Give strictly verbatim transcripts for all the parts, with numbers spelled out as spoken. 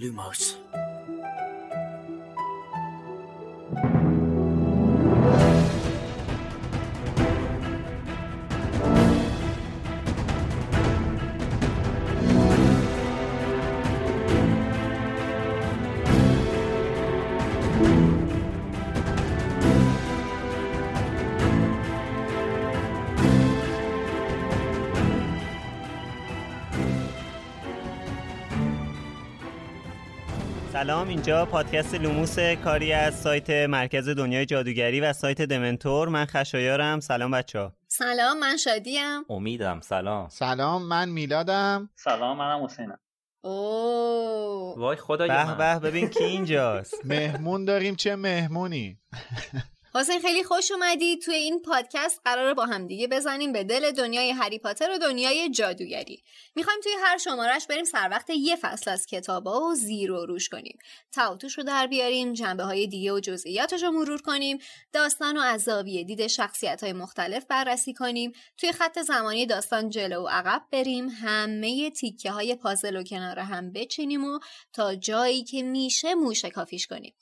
Lumos. سلام، اینجا پادکست لوموس، کاری از سایت مرکز دنیای جادوگری و سایت دمنتور. من خشایارم. سلام بچه‌ها. سلام، من شادیم. امیدم. سلام. سلام، من میلادم. سلام، منم حسینم. اوه وای خدای من. به به، ببین کی اینجاست. مهمون داریم. چه مهمونی. حسین، خیلی خوش اومدی. توی این پادکست قراره با هم دیگه بزنیم به دل دنیای هری پاتر و دنیای جادوگری. میخوایم توی هر شمارهش بریم سر وقت یه فصل از کتابا و زیر و روش کنیم، تاوتوش رو در بیاریم، جنبه‌های دیگه و جزئیاتش رو مرور کنیم، داستان رو از زاویه دید شخصیت‌های مختلف بررسی کنیم، توی خط زمانی داستان جلو و عقب بریم، همه تیکه‌های پازل رو کنار هم بچینیم و تا جایی که میشه موشکافیش کنیم.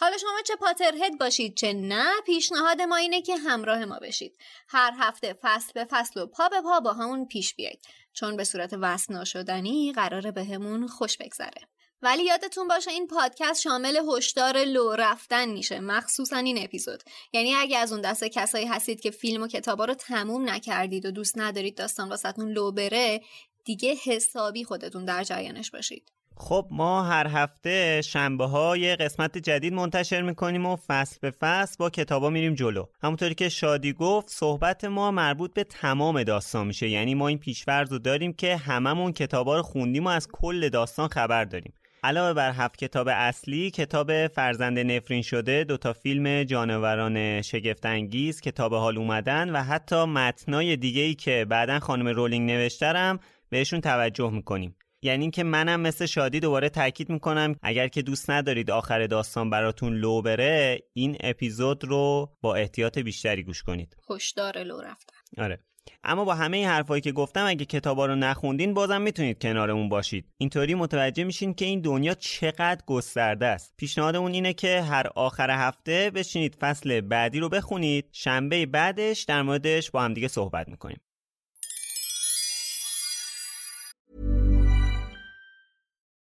حالا شما چه پاترهد باشید چه نه، پیشنهاد ما اینه که همراه ما بشید. هر هفته فصل به فصل و پا به پا با همون پیش بیایید، چون به صورت وصف ناشدنی قراره به همون خوش بگذره. ولی یادتون باشه این پادکست شامل هشدار لو رفتن میشه، مخصوصا این اپیزود. یعنی اگه از اون دسته کسایی هستید که فیلم و کتابا رو تموم نکردید و دوست ندارید داستان واسهتون لو بره، دیگه حسابی خودتون در جریانش باشید. خب، ما هر هفته شنبه ها یه قسمت جدید منتشر میکنیم و فصل به فصل با کتابا میریم جلو. همونطوری که شادی گفت، صحبت ما مربوط به تمام داستان میشه. یعنی ما این پیش‌فرض رو داریم که هممون کتابا رو خوندیم و از کل داستان خبر داریم. علاوه بر هفت کتاب اصلی، کتاب فرزند نفرین شده، دوتا فیلم جانوران شگفت انگیز، کتاب حال اومدن و حتی متنای دیگه‌ای که بعداً خانم رولینگ نوشترم بهشون توجه میکنیم. یعنی این که منم مثل شادی دوباره تاکید میکنم اگر که دوست ندارید آخر داستان براتون لو بره، این اپیزود رو با احتیاط بیشتری گوش کنید. هشدار لو رفتن. آره. اما با همه این حرفایی که گفتم، اگه کتابا رو نخوندین بازم میتونید کنارمون باشید. اینطوری متوجه میشین که این دنیا چقدر گسترده است. پیشنهادمون اینه که هر آخر هفته بشینید فصل بعدی رو بخونید. شنبه بعدش در موردش با هم دیگه صحبت میکنیم.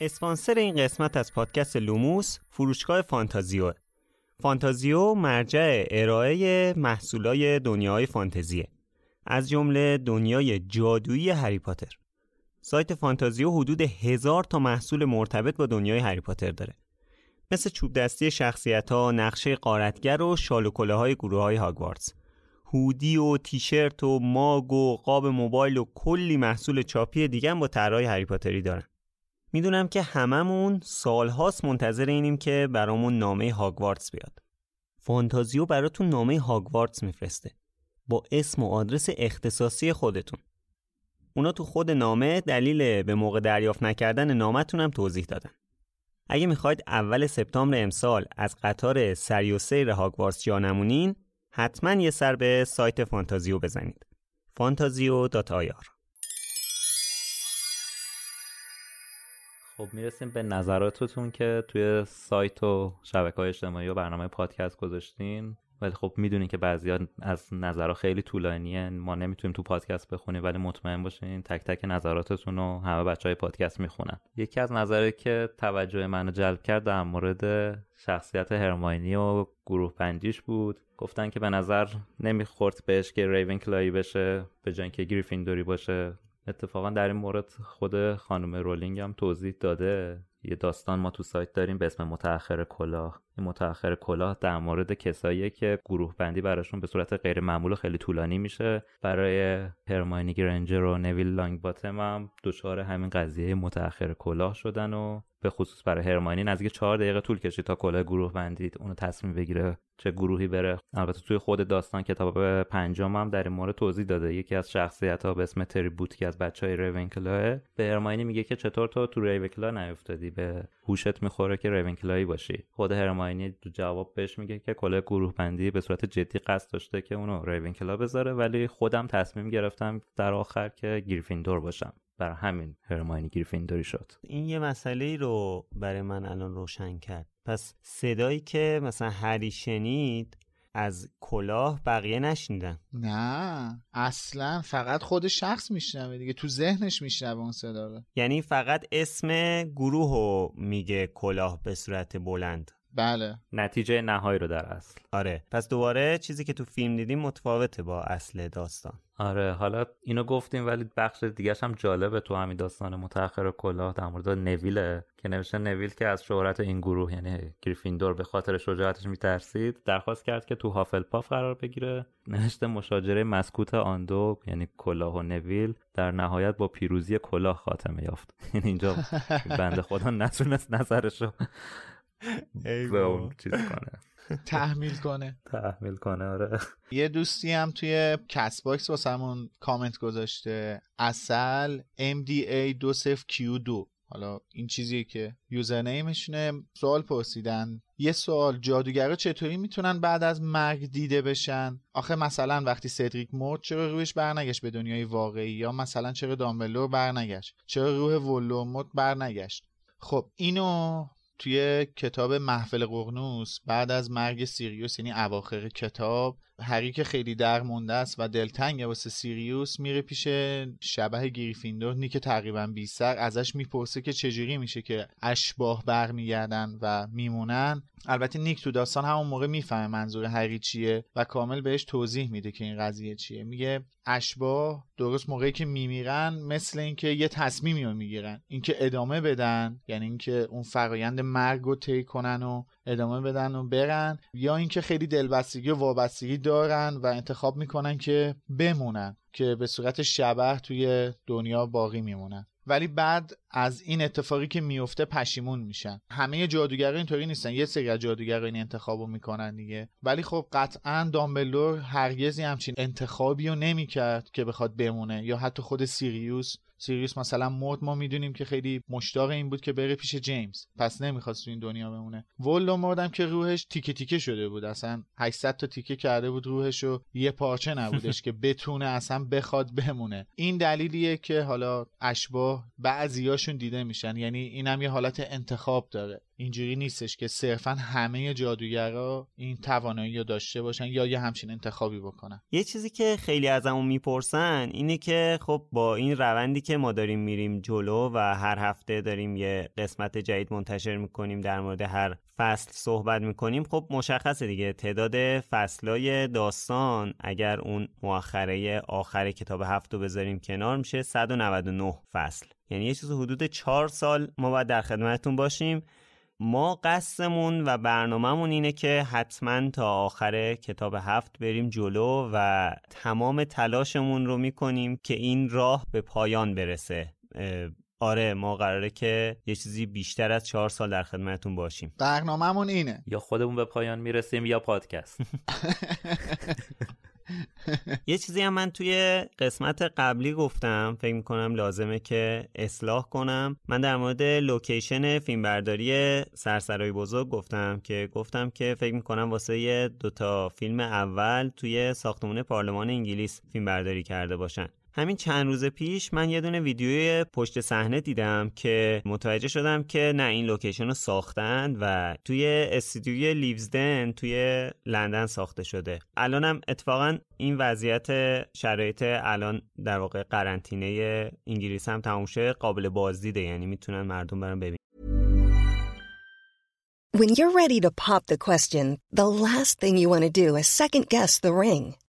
اسپانسر این قسمت از پادکست لوموس فروشگاه فانتازیو. فانتازیو مرجع ارائه محصولات دنیای فانتزیه، از جمله دنیای جادویی هری پاتر. سایت فانتازیو حدود هزار تا محصول مرتبط با دنیای هری پاتر داره، مثل چوب دستی شخصیت‌ها، نقشه غارتگر و شال و کلاه‌های گروه‌های هاگوارتس، هودی و تیشرت و ماگ و قاب موبایل و کلی محصول چاپی دیگه هم با طرح‌های هری پاتری دارن. میدونم که هممون سالهاست منتظر اینیم که برامون نامه هاگوارتس بیاد. فانتازیو براتون نامه هاگوارتس میفرسته با اسم و آدرس اختصاصی خودتون. اونا تو خود نامه دلیل به موقع دریافت نکردن نامتون هم توضیح دادن. اگه میخواید اول سپتامبر امسال از قطار سری و سیر هاگوارتس جا نمونین، حتما یه سر به سایت فانتازیو بزنید. فانتازیو دات آی آر. خب میرسیم به نظراتتون که توی سایت و شبکه‌های اجتماعی و برنامه پادکست گذاشتین، ولی خب میدونین که بعضیا از نظرها خیلی طولانیه، ما نمیتونیم تو پادکست بخونیم، ولی مطمئن باشین تک تک نظراتتون رو همه بچهای پادکست میخونن. یکی از نظراتی که توجه منو جلب کرد در مورد شخصیت هرماینی و گروه بندیش بود. گفتن که به نظر نمیخورد بهش که ریون کلای بشه، به جای اینکه گریفیندوری باشه. اتفاقا در این مورد خود خانم رولینگ هم توضیح داده. یه داستان ما تو سایت داریم به اسم متأخر کلاه. این متأخر کلاه در مورد کساییه که گروه بندی براشون به صورت غیر معمول و خیلی طولانی میشه. برای هرماینی گرنجر و نویل لانگ باتم هم دچار همین قضیه متأخر کلاه شدن و به خصوص برای هرماینی نزدیک چهار دقیقه طول کشید تا کلاه گروه بندی اونو تصمیم بگیره چه گروهی بره. البته توی خود داستان کتاب پنجم هم در این مورد توضیح داده. یکی از شخصیت‌ها به اسم تری بوت که از بچهای رونکلاه به هرماینی میگه که چطور تو تو رونکلا نیافتادی، به هوشت میخوره که رونکلایی باشی. خود هرماینی جواب بهش میگه که کلاه گروه بندی به صورت جدی قصد داشته که اونو رونکلا بذاره، ولی خودم تصمیم گرفتم در آخر که گریفیندور باشم. برای همین هرماینی گریفیندوری شد. این یه مسئله رو برای من الان روشن کرد. پس صدایی که مثلا هری شنید از کلاه بقیه نشنیدن؟ نه اصلا، فقط خود شخص میشنوه دیگه، تو ذهنش میشنوه اون صدا رو. یعنی فقط اسم گروه میگه کلاه به صورت بلند. بله، نتیجه نهایی رو در اصل. آره، پس دوباره چیزی که تو فیلم دیدیم متفاوته با اصل داستان. آره، حالا اینو گفتیم ولی بخش دیگه‌ش هم جالبه تو همین داستان متأخر کلاه در مورد نویله که نوشته نویل که از شهرت این گروه یعنی گریفیندور به خاطر شجاعتش میترسید، درخواست کرد که تو هافلپاف قرار بگیره. نوشته مشاجره مسکوت آن دو یعنی کلاه و نویل در نهایت با پیروزی کلاه خاتمه یافت. اینجا بنده خدا نتونست نظرشو ایو چیز کنه تحمیل کنه تحمیل کنه آره. یه دوستی هم توی کست باکس واسمون کامنت گذاشته اصل ام دی ای دو صفر کیو دو. حالا این چیزیه که یوزر نیمشونه. سوال پرسیدن، یه سوال، جادوگرا چطوری میتونن بعد از مرگ دیده بشن؟ آخه مثلا وقتی سدریک مرد چرا روحش برنگشت به دنیای واقعی، یا مثلا چرا دامبلدور برنگشت، چرا روح ولدمورت برنگشت؟ خب اینو توی کتاب محفل ققنوس بعد از مرگ سیریوس یعنی اواخر کتاب، هری که خیلی درمونده است و دلتنگه واسه سیریوس میره پیش شبح گریفیندور نیک تقریبا بیسر، ازش میپرسه که چجوری میشه که اشباح برمیگردن و میمونن. البته نیک تو داستان همون موقع میفهمه منظور هری چیه و کامل بهش توضیح میده که این قضیه چیه. میگه اشباح درست موقعی که میمیرن مثل اینکه یه تصمیمی رو میگیرن، اینکه ادامه بدن یعنی اینکه اون فرآیند مرگ رو طی کنن و ادامه بدن و برن، یا اینکه خیلی دلبستگی و وابستگی دارن و انتخاب میکنن که بمونن، که به صورت شبح توی دنیا باقی میمونن. ولی بعد از این اتفاقی که میفته پشیمون میشن. همه جادوگرا اینطوری نیستن، یه سری از جادوگرا این انتخابو میکنن دیگه. ولی خب قطعا دامبلدور هرگز همچین انتخابی رو نمیکرد که بخواد بمونه، یا حتی خود سیریوس. سیریوس مثلا مرد، ما میدونیم که خیلی مشتاق این بود که بره پیش جیمز، پس نمیخواست تو این دنیا بمونه. ولدمورت هم که روحش تیکه تیکه شده بود، اصلا هشتصد تا تیکه کرده بود روحش و یه پارچه نبودش که بتونه اصلا بخواد بمونه. این دلیلیه که حالا اشباح بعضیاشون دیده میشن، یعنی اینم یه حالت انتخاب داره. اینجوری نیستش که صرفا همه جادوگرا این توانایی رو داشته باشن یا یه همچین انتخابی بکنن. یه چیزی که خیلی ازمون میپرسن اینه که خب با این روندی که ما داریم میریم جلو و هر هفته داریم یه قسمت جدید منتشر میکنیم، در مورد هر فصل صحبت میکنیم، خب مشخصه دیگه تعداد فصلای داستان اگر اون مؤخره آخر کتاب هفت رو بذاریم کنار میشه صد و نود و نه فصل. یعنی یه چیز حدود چهار سال ما باید در خدمتتون باشیم. ما قصدمون و برنامه‌مون اینه که حتما تا آخر کتاب هفت بریم جلو و تمام تلاشمون رو میکنیم که این راه به پایان برسه. آره، ما قراره که یه چیزی بیشتر از چهار سال در خدمتتون باشیم. برنامه‌مون اینه، یا خودمون به پایان میرسیم یا پادکست. یه چیزی هم من توی قسمت قبلی گفتم، فکر میکنم لازمه که اصلاح کنم. من در مورد لوکیشن فیلمبرداری سرسرای بزرگ گفتم که گفتم که فکر میکنم واسه دوتا فیلم اول توی ساختمون پارلمان انگلیس فیلمبرداری کرده باشن. همین چند روز پیش من یه دونه ویدیوی پشت صحنه دیدم که متوجه شدم که نه، این لوکیشن رو ساختن و توی استودیوی لیوزدن توی لندن ساخته شده. الانم اتفاقا این وضعیت شرایط الان در واقع قرنطینه انگلیس هم تموم شده، قابل بازدیده، یعنی میتونن مردم برن ببینن. When you're ready to pop the question, the last thing you want to do is second guess the ring.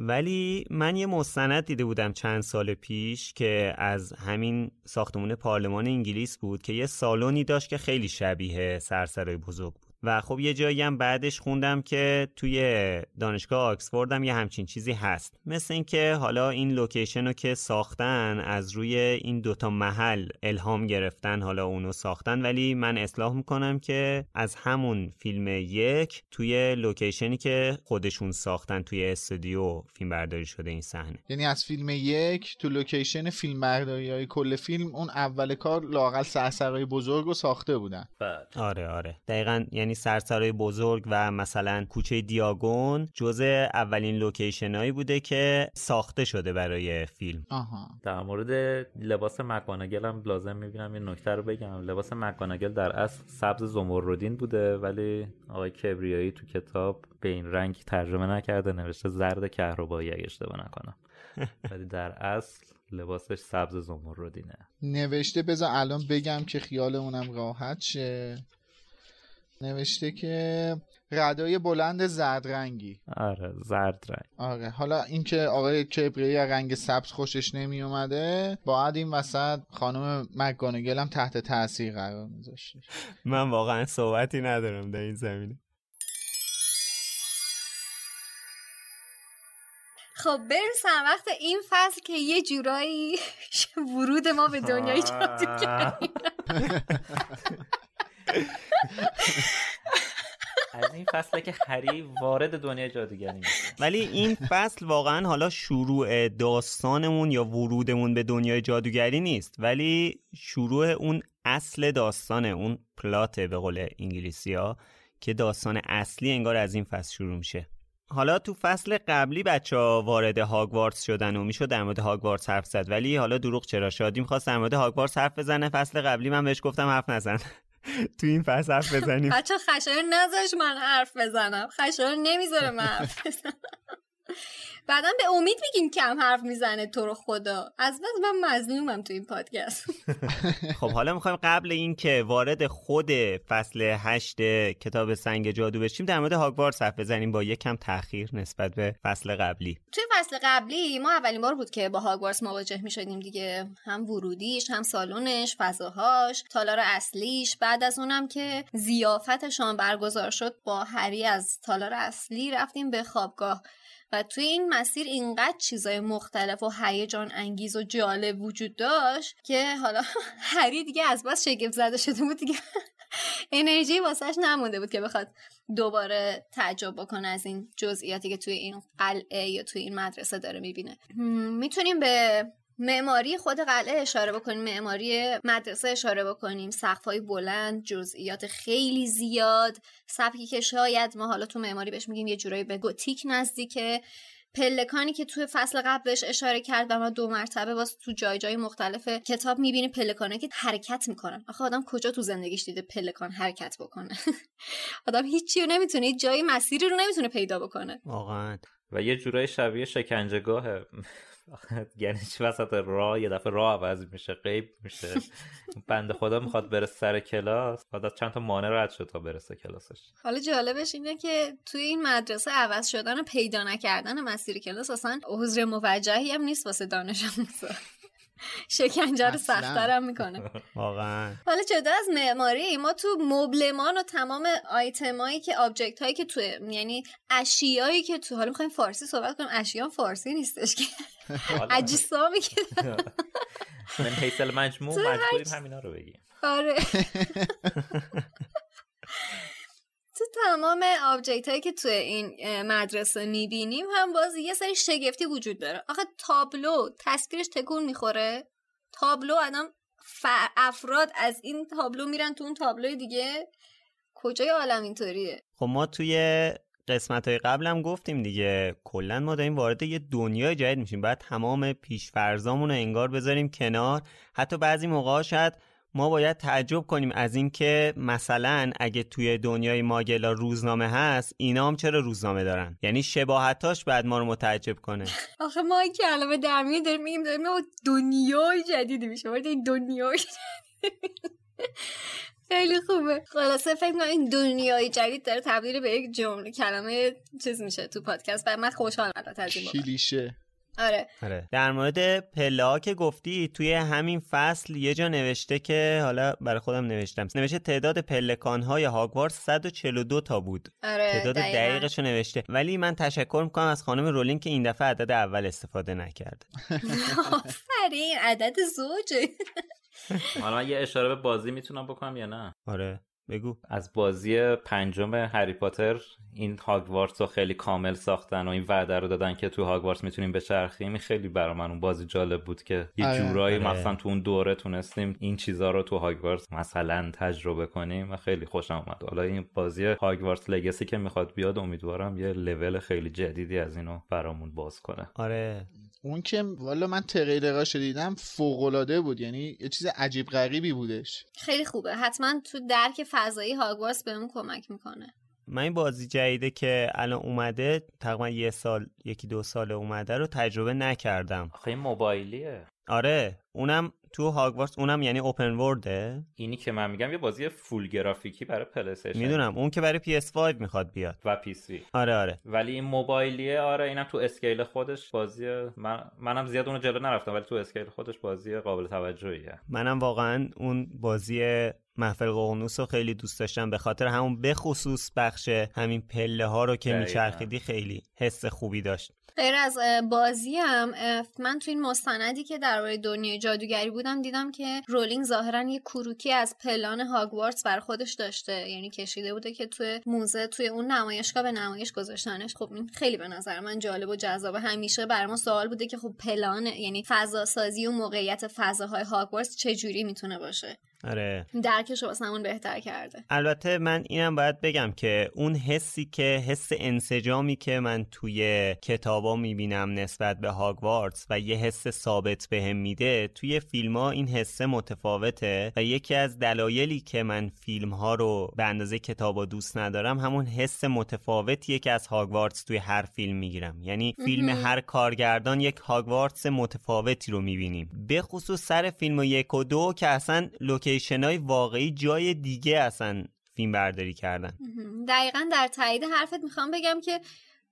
ولی من یه مستند دیده بودم چند سال پیش که از همین ساختمون پارلمان انگلیس بود که یه سالونی داشت که خیلی شبیه سرسرای بزرگ بود و خب یه جایی هم بعدش خوندم که توی دانشگاه آکسفورد هم یه همچین چیزی هست، مثل این که حالا این لوکیشن رو که ساختن از روی این دوتا محل الهام گرفتن، حالا اونو ساختن. ولی من اصلاح میکنم که از همون فیلم یک توی لوکیشنی که خودشون ساختن توی استودیو فیلم برداری شده این صحنه. یعنی از فیلم یک تو لوکیشن فیلم برداری های کل فیلم اون اول کار لااقل سرسرای بزرگ رو ساخته بودن. آره آره دقیقاً، یعنی سرسرای بزرگ و مثلا کوچه دیاگون جزء اولین لوکیشنایی بوده که ساخته شده برای فیلم. آها. در مورد لباس مکاناگل هم لازم می‌بینم این نکته رو بگم. لباس مکاناگل در اصل سبز زمردین بوده ولی آقای کبریایی تو کتاب به این رنگ ترجمه نکرده، نوشته زرد کهربایی اگه اشتباه نکنم. ولی در اصل لباسش سبز زمردینه. نوشته بذار الان بگم که خیالمونم راحت شه. نوشته که ردای بلند زرد رنگی. آره زرد رنگ. آره حالا اینکه آقای کبریایی رنگ سبز خوشش نمی اومده، باید این وسط خانم مک‌گانگل هم تحت تاثیر قرار میذاشته. من واقعا صحبتی ندارم در این زمینه. خب بریم سر وقت این فصل که یه جورایی ورود ما به دنیای جادو کردیم. از این فصله که هری وارد دنیای جادوگری میشه. ولی این فصل واقعا حالا شروع داستانمون یا ورودمون به دنیای جادوگری نیست، ولی شروع اون اصل داستانه، اون پلاته به قول انگلیسی‌ها که داستان اصلی انگار از این فصل شروع میشه. حالا تو فصل قبلی بچه‌ها وارد هاگوارتس شدن و میشد در مورد هاگوارتس حرف زد، ولی حالا دروغ چرا شادی می‌خواست در مورد هاگوارتس حرف بزنه. فصل قبلی من بهش گفتم حرف نزن. تو این فصل حرف بزنیم بچه. خشایار نذاش من حرف بزنم، خشایار نمیذاره من حرف بزنم. بعدم به امید میگین کم حرف میزنه تو رو خدا، از بس من مظلومم تو این پادکست. خب حالا میخوایم قبل این که وارد خود فصل هشت کتاب سنگ جادو بشیم در مورد هاگوارتس حرف بزنیم با یک کم تأخیر نسبت به فصل قبلی. توی فصل قبلی ما اولین بار بود که با هاگوارتس مواجه میشدیم دیگه، هم ورودیش، هم سالونش، فضاهاش، تالار اصلیش. بعد از اونم که ضیافتشان برگزار شد با هری از تالار اصلی رفتیم به خوابگاه و توی این مسیر اینقدر چیزای مختلف و هیجان انگیز و جالب وجود داشت که حالا هری دیگه از بس شگفت زده شده بود دیگه، انرژی واسش نمونده بود که بخواد دوباره تعجب بکنه از این جزئیاتی که توی این قلعه یا توی این مدرسه داره میبینه. میتونیم به معماری خود قلعه اشاره بکنیم، معماری مدرسه اشاره بکنیم، سقف‌های بلند، جزئیات خیلی زیاد، سبکی که شاید ما حالا تو معماری بهش میگیم یه جورایی به گوتیک نزدیکه، پلکانی که توی فصل قبل بهش اشاره کرد و ما دو مرتبه واسه تو جای جای مختلف کتاب میبینی پلکانه که حرکت میکنن. آخه آدم کجا تو زندگیش دیده پلکان حرکت بکنه؟ آدم هیچی رو نمیتونه، جای مسیری رو نمیتونه پیدا بکنه واقعا. و یه جورای شبیه شکنجهگاهه، یعنی چی وسط راه یه دفعه راه عوض میشه، غیب میشه، بنده خدا میخواد برسه سر کلاس، بعد چند تا مانع رد شد تا برسه کلاسش. حالا جالبش اینه که توی این مدرسه عوض شدن و پیدا نکردن مسیر کلاس اصلا عذر موجهی هم نیست واسه دانش آموزا. شکنجه رو سخت‌تر هم میکنه واقعا. حالا جدا از معماری، ما تو مبلمان و تمام آیتمایی که آبجکت هایی که تو، یعنی اشیایی که تو، حالا میخوایم فارسی صحبت کنیم، اشیا فارسی نیستش که اجسامی که من پیسل مجموع مجبوریم همینا رو بگیم. آره، تو تمام آبجکت هایی که تو این مدرسه میبینیم هم باز یه سری شگفتی وجود داره. آخه تابلو تصویرش تکون میخوره، تابلو آدم ف... افراد از این تابلو میرن تو اون تابلوی دیگه. کجای عالم اینطوریه؟ خب ما توی قسمت های قبل هم گفتیم دیگه، کلا ما داریم وارد یه دنیای جدید میشیم، باید تمام پیشفرضامون رو انگار بذاریم کنار. حتی بعضی موقعا شاید ما باید تعجب کنیم از این که مثلا اگه توی دنیای ماگلا روزنامه هست، اینا هم چرا روزنامه دارن؟ یعنی شباهتاش بعد ما رو متعجب کنه. آخه ما این کلمه درمیون داریم میگیم داریم دنیای جدیدی میشه، وارد این دنیای جدیدی. خیلی خوبه. خلاصه فکر کنم این دنیای جدید داره تبدیل به یک جمله کلمه چیز میشه تو پادکست و من خوشحالم از این بابت. کلیشه. آره. آره. در مورد پله‌ها که گفتی، توی همین فصل یه جا نوشته که حالا برای خودم نوشتم، نوشته تعداد پلکان‌های هاگوارتس صد و چهل و دو تا بود. آره، تعداد دقیقش رو نوشته. ولی من تشکر میکنم از خانم رولینگ که این دفعه عدد اول استفاده نکرد. آفرین، عدد زوجه. حالا یه اشاره به بازی میتونم بکنم یا نه؟ آره بگو. از بازی پنجم هری پاتر این هاگوارتس رو خیلی کامل ساختن و این وعده رو دادن که تو هاگوارتس میتونیم بچرخیم. خیلی برا من اون بازی جالب بود که یه جورایی مثلا تو اون دوره تونستیم این چیزا رو تو هاگوارتس مثلا تجربه کنیم و خیلی خوشم اومد. حالا این بازی هاگوارتس لگسی که میخواد بیاد، امیدوارم یه لول خیلی جدیدی از اینو برامون باز کنه. آره اون که والا من تریلرش رو دیدم فوق‌العاده بود، یعنی یه چیز عجیب غریبی بودش. خیلی خوبه، حتما تو درک فضایی هاگوارتس بهمون کمک میکنه. من این بازی جدیده که الان اومده تقریبا یه سال یکی دو سال اومده رو تجربه نکردم. آخه این موبایلیه. آره اونم تو هاگوارتس، اونم یعنی اوپن ورده. اینی که من میگم یه بازی فول گرافیکی برای پلی استیشن. میدونم اون که برای پی اس فایو میخواد بیاد و پی اس سه. آره آره. ولی این موبایلیه. آره اینم تو اسکیل خودش بازیه. من منم زیاد اون جلو نرفتم ولی تو اسکیل خودش بازی قابل توجهیه. منم واقعا اون بازی محفل ققنوس رو خیلی دوست داشتم، به خاطر همون به خصوص بخش همین پله ها رو که میچرخیدی خیلی حس خوبی داشت. غیر از بازی هم من تو این مستندی که درباره دنیای جادوگری بودم دیدم که رولینگ ظاهرا یه کروکی از پلان هاگوارتس بر خودش داشته، یعنی کشیده بوده که توی موزه توی اون نمایشگاه به نمایش گذاشتنش. خب این خیلی به نظر من جالب و جذاب، همیشه برام سوال بوده که خب پلان یعنی فضا سازی و موقعیت فضاهای هاگوارتس چه جوری میتونه باشه. آره درکش رو واسمون بهتر کرده. البته من اینم باید بگم که اون حسی که حس انسجامی که من توی کتابا میبینم نسبت به هاگوارتس و یه حس ثابت بهم میده، توی فیلم‌ها این حس متفاوته و یکی از دلایلی که من فیلم‌ها رو به اندازه کتابا دوست ندارم همون حس متفاوتیه که از هاگوارتس توی هر فیلم میگیرم. یعنی فیلم هر کارگردان یک هاگوارتس متفاوتی رو میبینیم، به خصوص سر فیلم یک و دو که اصلا شنای واقعی جای دیگه اصلا فیلم برداری کردن. دقیقا در تایید حرفت میخوام بگم که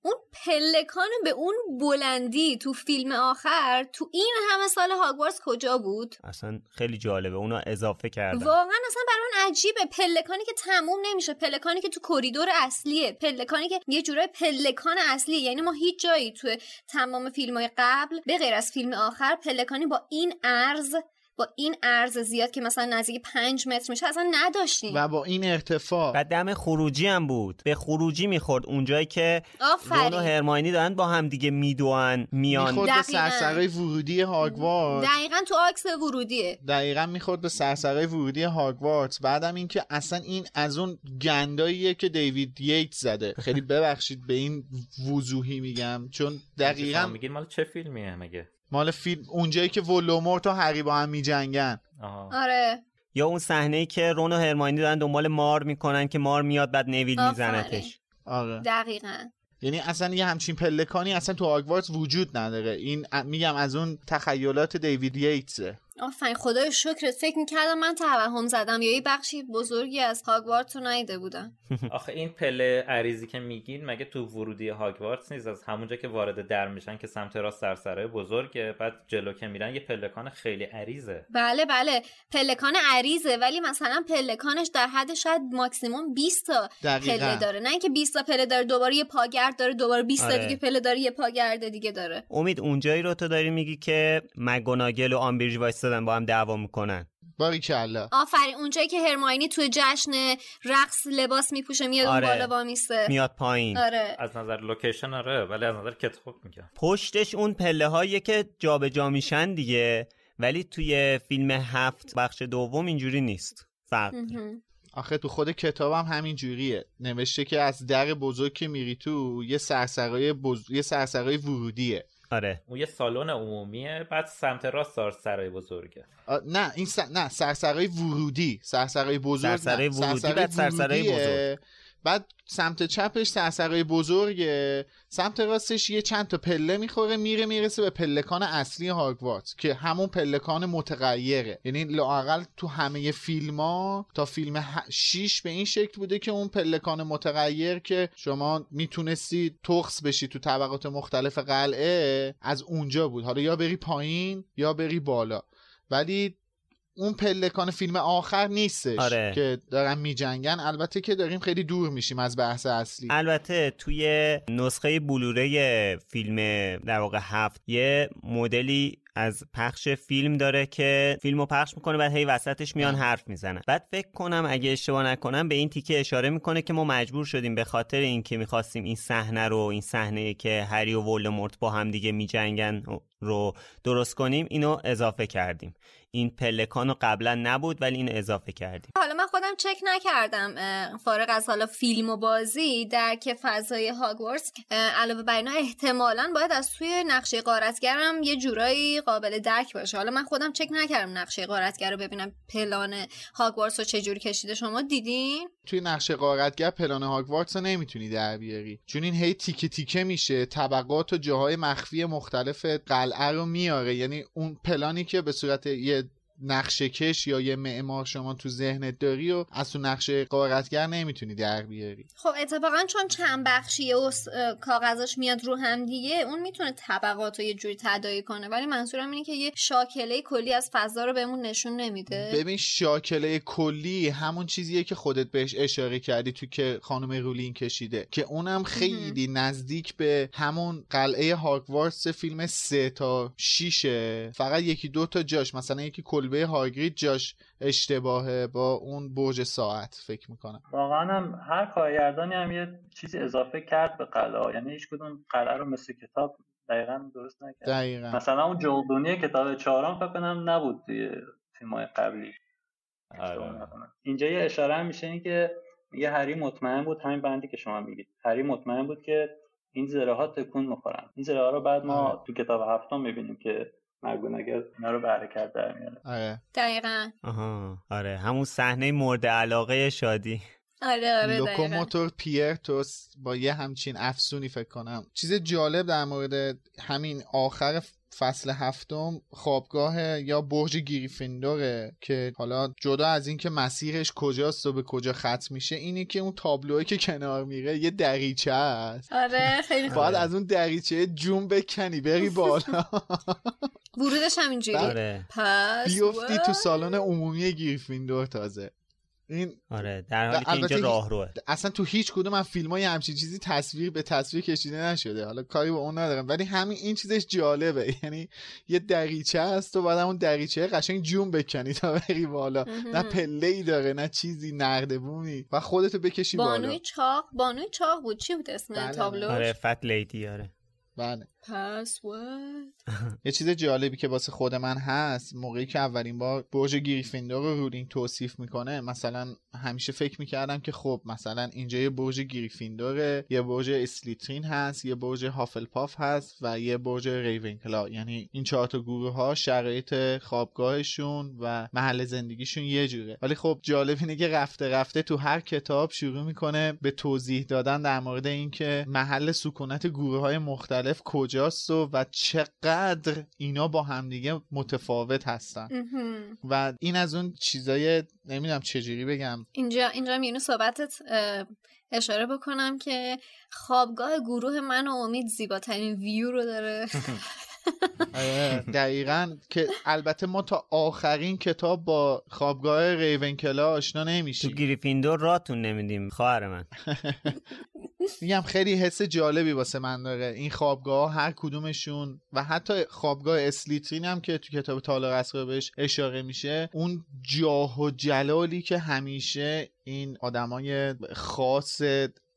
اون پلکان به اون بلندی تو فیلم آخر تو این همه سال هاگوارتس کجا بود؟ اصلا خیلی جالبه اونا اضافه کردن. واقعا اصلا برام عجیبه، پلکانی که تموم نمیشه، پلکانی که تو کوریدور اصلیه، پلکانی که یه جورای پلکان اصلیه. یعنی ما هیچ جایی تو تمام فیلم‌های قبل به غیر از فیلم آخر پلکانی با این عرض با این عرض زیاد که مثلا نزدیک پنج متر میشه اصلا نداشتیم و با این ارتفاع و دم خروجی هم بود، به خروجی میخورد اونجایی که رون و هرماینی دارن با هم دیگه میدوئن میان، میخورد به سرسرای ورودی هاگوارتس. دقیقاً تو آکس ورودیه. دقیقاً میخورد به سرسرای ورودی هاگوارتس. بعدم این که اصلا این از اون گنداییه که دیوید ییتس زده. خیلی ببخشید به این وضوحی میگم چون دقیقاً میگین مال چه فیلمیه مگه؟ مال فیلم اونجایی که ولدمورت و هری با هم میجنگن. آره. یا اون صحنه‌ای که رون و هرمیونی دارن دنبال مار میکنن که مار میاد بعد نویل میزنتش. آره. دقیقاً. یعنی اصلا یه همچین پلکانی اصلا تو هاگوارتس وجود نداره. این میگم از اون تخیلات دیوید ییتسه. آفرین، خدای شکرت. فکر میکردم من توهم زدم یا یه بخشی بزرگی از هاگوارتس رو ندیده بودم. آخه این پله عریضی که میگین مگه تو ورودی هاگوارتس نیست؟ از همونجا که وارد در میشن که سمت راست سرسرای بزرگه، بعد جلو که میرن یه پلکان خیلی عریضه. بله بله، پلکان عریضه، ولی مثلا پلکانش در حد شاید ماکسیمم بیست تا پله داره، نه اینکه بیست تا پله داره دوباره یه پاگرد داره دوباره بیست تا آره. دیگه پله داره یه پاگرد دیگه داره. امید اونجایی رو تو داری میگی که مگوناگل و آمبریج وایس با هم دعوا میکنن. باریکالله. آفرین، اونجایی که هرماینی توی جشن رقص لباس میپوشه میاد آره. اون بالا با میسته میاد پایین. آره. از نظر لوکیشن آره، ولی از نظر کت خوب میگم. پشتش اون پله هایی که جابجا میشن دیگه، ولی توی فیلم هفت بخش دوم اینجوری نیست. فرق. آخه تو خود کتابم هم همین جوریه. نوشته که از در بزرگ که میری تو یه سرسرای بز... یه سرسرای ورودیه. آره. اون یه سالن عمومیه، بعد سمت راست سرسرای بزرگه. نه این س... نه سرسرای ورودی، سرسرای بزرگ، سرسرای ورودی، بعد سرسرای بزرگ. بعد سمت چپش سرسرای بزرگه، سمت راستش یه چند تا پله میخوره میره میرسه به پلکان اصلی هاگوارتس که همون پلکان متغیره. یعنی لااقل تو همه فیلم‌ها تا فیلم شش به این شکل بوده که اون پلکان متغیر که شما میتونستی تخص بشی تو طبقات مختلف قلعه از اونجا بود، حالا یا بری پایین یا بری بالا. ولی اون پلکان فیلم آخر نیستش آره. که دارن می جنگن. البته که داریم خیلی دور میشیم از بحث اصلی. البته توی نسخه بلوره فیلم در واقع هفت یه مدلی از پخش فیلم داره که فیلمو پخش میکنه بعد هی وسطش میان حرف میزنن. بعد فکر کنم اگه اشتباه نکنم به این تیکه اشاره میکنه که ما مجبور شدیم به خاطر اینکه میخواستیم این صحنه رو، این صحنه که هری و ولدمورت با هم دیگه میجنگن رو درست کنیم، اینو اضافه کردیم. این پلکانو قبلا نبود ولی اینو اضافه کردیم. حالا من خودم چک نکردم فارغ از حالا فیلم و بازی در که فضای هاگوارتس علاوه بر اینا احتمالاً باید از توی نقشه غارتگرم یه جورایی قابل درک باشه. حالا من خودم چک نکردم نقشه غارتگر رو ببینم پلان هاگوارتس رو چه جوری کشیده. شما دیدین؟ توی نقشه غارتگر پلان هاگوارتس رو نمیتونی در بیاری چون این هی تیکه تیکه میشه، طبقات و جاهای مخفی مختلف قلعه رو میاره. یعنی اون پلانی که به صورت یه نقشه کش یا یه معمار شما تو ذهنت داری و از تو نقشه غارتگر نمیتونی در بیاری. خب اتفاقا چون چند بخشیه و کاغذاش میاد رو هم دیگه، اون میتونه طبقات رو یه جوری تداعی کنه، ولی منظورم اینه که یه شاکله کلی از فضا رو بهمون نشون نمیده. ببین شاکله کلی همون چیزیه که خودت بهش اشاره کردی تو که خانم رولین کشیده، که اونم خیلی هم. نزدیک به همون قلعه هاگوارتس فیلم سه تا شیشه. فقط یکی دو تا جاش مثلا یکی به هاگرید جاش اشتباهه با اون برج ساعت فکر میکنم. واقعا هم هر کارگردانی هم یه چیزی اضافه کرد به قلعه، یعنی هیچ کدوم قلعه رو مثل کتاب دقیقاً درست نکرد. دقیقاً. مثلا اون جلدونی کتاب چهارم فکر کنم نبود توی فیلم‌های قبلی. آره. اینجا یه اشاره هم میشه این که یه هری مطمئن بود، همین بندی که شما میگید، هری مطمئن بود که این زره‌ها تکون می‌خورن. این زره‌ها رو بعد ما آه. تو کتاب هفتم می‌بینیم که مگوناگل اینا رو برکت در میاره. آره. دقیقاً. آها. آره، همون صحنه مورد علاقه شادی. آره آره دقیقاً. لوکوموتور پیرتوس با یه همچین افسونی فکر کنم. چیز جالب در مورد همین آخر فصل هفتم خوابگاه یا برج گریفیندوره که حالا جدا از این که مسیرش کجاست و به کجا ختم میشه، اینه که اون تابلویی که کنار میره یه دریچه است. آره خیلی خوب. باید از اون دریچه جون بکنی بری بالا. ورودش همینجوری. آره. پس بیفتی تو سالن عمومی گریفیندور تازه. این آره در حالی که اینجا راهروه. اصلا تو هیچ کدوم از فیلمای همچین چیزی تصویر به تصویر کشیده نشده، حالا کاری به اون ندارم، ولی همین این چیزش جالبه، یعنی یه دریچه است و بعد اون دریچه قشنگ جون بکنی تا بری بالا، نه پله‌ای داره نه چیزی نردبونی و خودتو بکشی بالا. بانوی چاق، بانوی چاق بود، چی بود اسم تابلو؟ آره فت لیدی. آره بله. پسورد. یه چیز جالبی که واسه خود من هست، موقعی که اولین بار برج گریفیندور رو رولینگ توصیف میکنه، مثلا همیشه فکر میکردم که خب مثلا اینجا یه برج گریفیندوره، یه برج اسلیترین هست، یه برج هافلپاف هست و یه برج ریونکلا، یعنی این چهار تا گروه ها شرایط خوابگاهشون و محل زندگیشون یه جوره. ولی خب جالب اینه که رفته رفته تو هر کتاب شروع میکنه به توضیح دادن در مورد اینکه محل سکونت گروه‌های مختلف کجا و چقدر اینا با همدیگه متفاوت هستن. و این از اون چیزای نمیدونم چجوری بگم، اینجا اینجا میونه صحبتت اشاره بکنم که خوابگاه گروه من و امید زیباترین ویو رو داره. دقیقاً، که البته ما تا آخرین کتاب با خوابگاه ریونکلا آشنا نمیشیم، تو گریفیندور راتون نمیدیم خواهر من. میگم خیلی حس جالبی واسه من داره این خوابگاه هر کدومشون، و حتی خوابگاه اسلیترین هم که تو کتاب تالار اسرار بهش اشاره میشه، اون جاه و جلالی که همیشه این آدمای خاص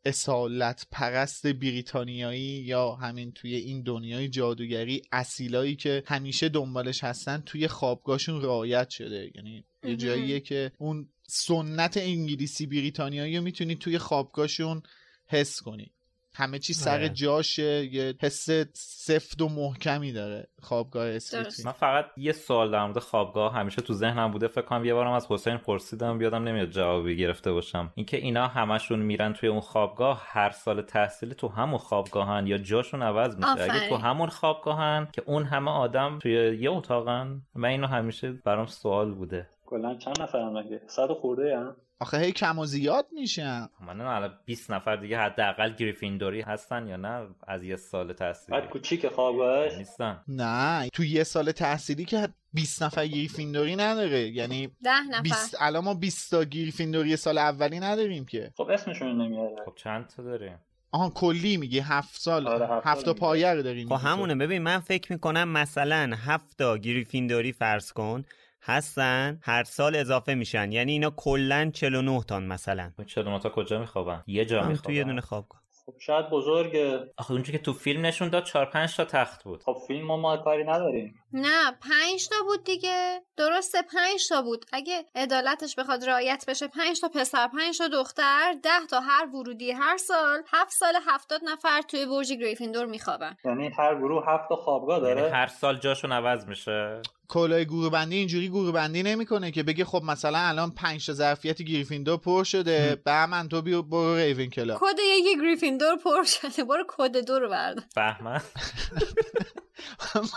اصالت پرست بریتانیایی یا همین توی این دنیای جادوگری اصیلایی که همیشه دنبالش هستن توی خوابگاهشون رعایت شده. یعنی یه جاییه که اون سنت انگلیسی بریتانیایی رو میتونی توی خوابگاهشون حس کنی، همه چی سر جاشه، یه حس سفت و محکمی داره خوابگاه اسلیترین. من فقط یه سوال در مورد خوابگاه همیشه تو ذهنم بوده، فکر کنم یه بارم از حسین پرسیدم، یادم نمیاد جوابی گرفته باشم، اینکه اینا همشون میرن توی اون خوابگاه هر سال تحصیلی تو همون خوابگاهن یا جاشون عوض میشه؟ اگه تو همون خوابگاهن که اون همه آدم توی یه اتاقن، من اینو همیشه برام سوال بوده. کلا چند نفرن مگه؟ صد خورده ام. آخه هی کم و زیاد میشن. من الان بیست نفر دیگه حداقل گریفیندوری هستن یا نه از یه سال تحصیلی؟ بعد کوچیک خوابگاه نیستن. نه، تو یه سال تحصیلی که بیست نفر گریفیندوری نداره، یعنی ده نفر. بیست الان ما بیست تا گریفیندوری سال اولی نداریم که. خب اسمشون نمیاره. خب چند تا داره؟ آها کلی میگه هفت سال. آره هفت تا پایه رو داریم. خب همونه. ببین من فکر میکنم مثلا هفت تا گریفیندوری فرض کن هستن، هر سال اضافه میشن، یعنی اینا کلا چهل و نه تان مثلا. چهل و نه تا کجا میخوابن؟ یه جا میخوابن تو یه دونه خوابگاه. خب شاید بزرگه. آخه اونجوری که تو فیلم نشون داد چهار پنج تا تخت بود. خب فیلم ما ما کاری نداریم. نه پنج تا بود دیگه، درسته پنج تا بود. اگه عدالتش بخواد رعایت بشه پنج تا پسر پنج تا دختر، ده تا هر ورودی هر سال، هفت سال هفتاد نفر توی برج گریفیندور میخوابن. یعنی هر گروه هفت تا خوابگاه داره. یعنی هر سال جاشون عوض میشه. کلای گروه بندی اینجوری گروه بندی نمیکنه که بگه خب مثلا الان پنج تا ظرفیت گریفیندور پر شده، بهمن تو بیا برو ریونکلا. کد یکی گریفیندور پر شده، برو کد دو رو بردار. بهمن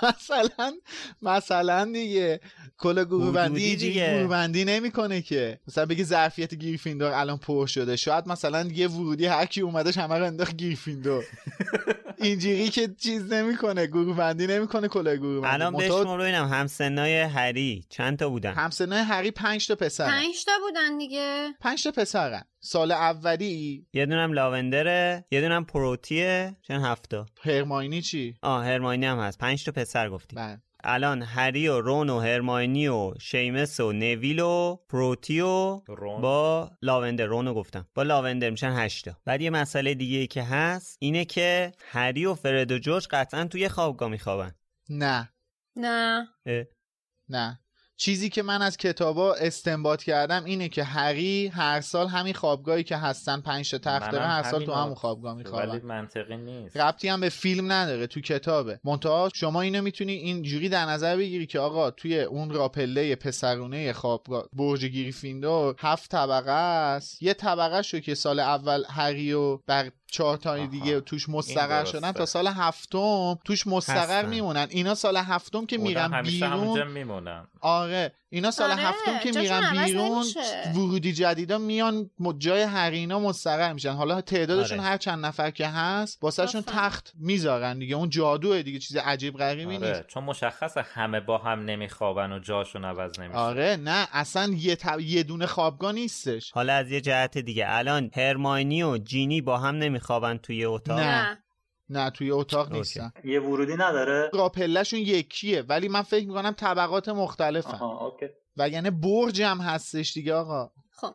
مثلا مثلا دیگه کلا گروه بندی گروه بندی نمیکنه که مثلا بگه ظرفیت گریفیندور الان پر شده، شاید مثلا یه ورودی هر کی اومدش همه رو انداخت گریفیندور. اینجوری که چیز نمیکنه، گروه بندی نمیکنه کلا گروه بندی. الان بهش مرو اینم همسنای هری چند تا بودن؟ همسنای هری پنج تا پسر. پنج تا بودن دیگه. پنج تا پسرن. سال اولی یه دونم لاوندره، یه دونم پروتیه، چند هفته. هرماینی چی؟ آه هرماینی هم هست. پنج تا پسر گفتی. بله. الان هری و رون و هرماینی و شیمس و نویل و پروتیو با لاوندر، رونو گفتم، با لاوندر میشن هشت تا. بعد یه مسئله دیگه که هست اینه که هری و فرد و جورج قطعاً توی خوابگاه میخوابن. نه. نه. اه. نه. چیزی که من از کتابا استنباط کردم اینه که هری هر سال همین خوابگاهی که هستن پنج تا تخت داره، هر سال تو همون خوابگاه میخوابن. ولی منطقی نیست. ربطی هم به فیلم نداره، تو کتابه. منتها شما اینو میتونی اینجوری در نظر بگیری که آقا توی اون راپله پسرونه خوابگاه برج گریفیندور هفت طبقه است، یه طبقه شو که سال اول هری و بر چهار تا دیگه توش مستقر شدن تا سال هفتم توش مستقر هستن. میمونن اینا. سال هفتم که میرن بیرون همیشه همونجا میمونن. آره اینا سال آره. هفتم که میرن بیرون ورودی جدیدا میان جای هرینا مستقر میشن. حالا تعدادشون آره. هر چند نفر که هست واسهشون تخت میذارن دیگه. اون جادوه دیگه، چیز عجیب غریبی آره. نیست، چون مشخصه همه با هم نمیخوابن و جاشون عوض نمیشه. آره نه اصلا یه, ت... یه دونه خوابگاه نیستش. حالا از یه جهت دیگه الان هرماینی و جینی با هم نمیخوابن توی اتاق، نه نه توی اتاق نیستن، یه ورودی نداره، راپلشون یکیه، ولی من فکر میکنم طبقات مختلفن و یعنی برج هم هستش دیگه. آقا خب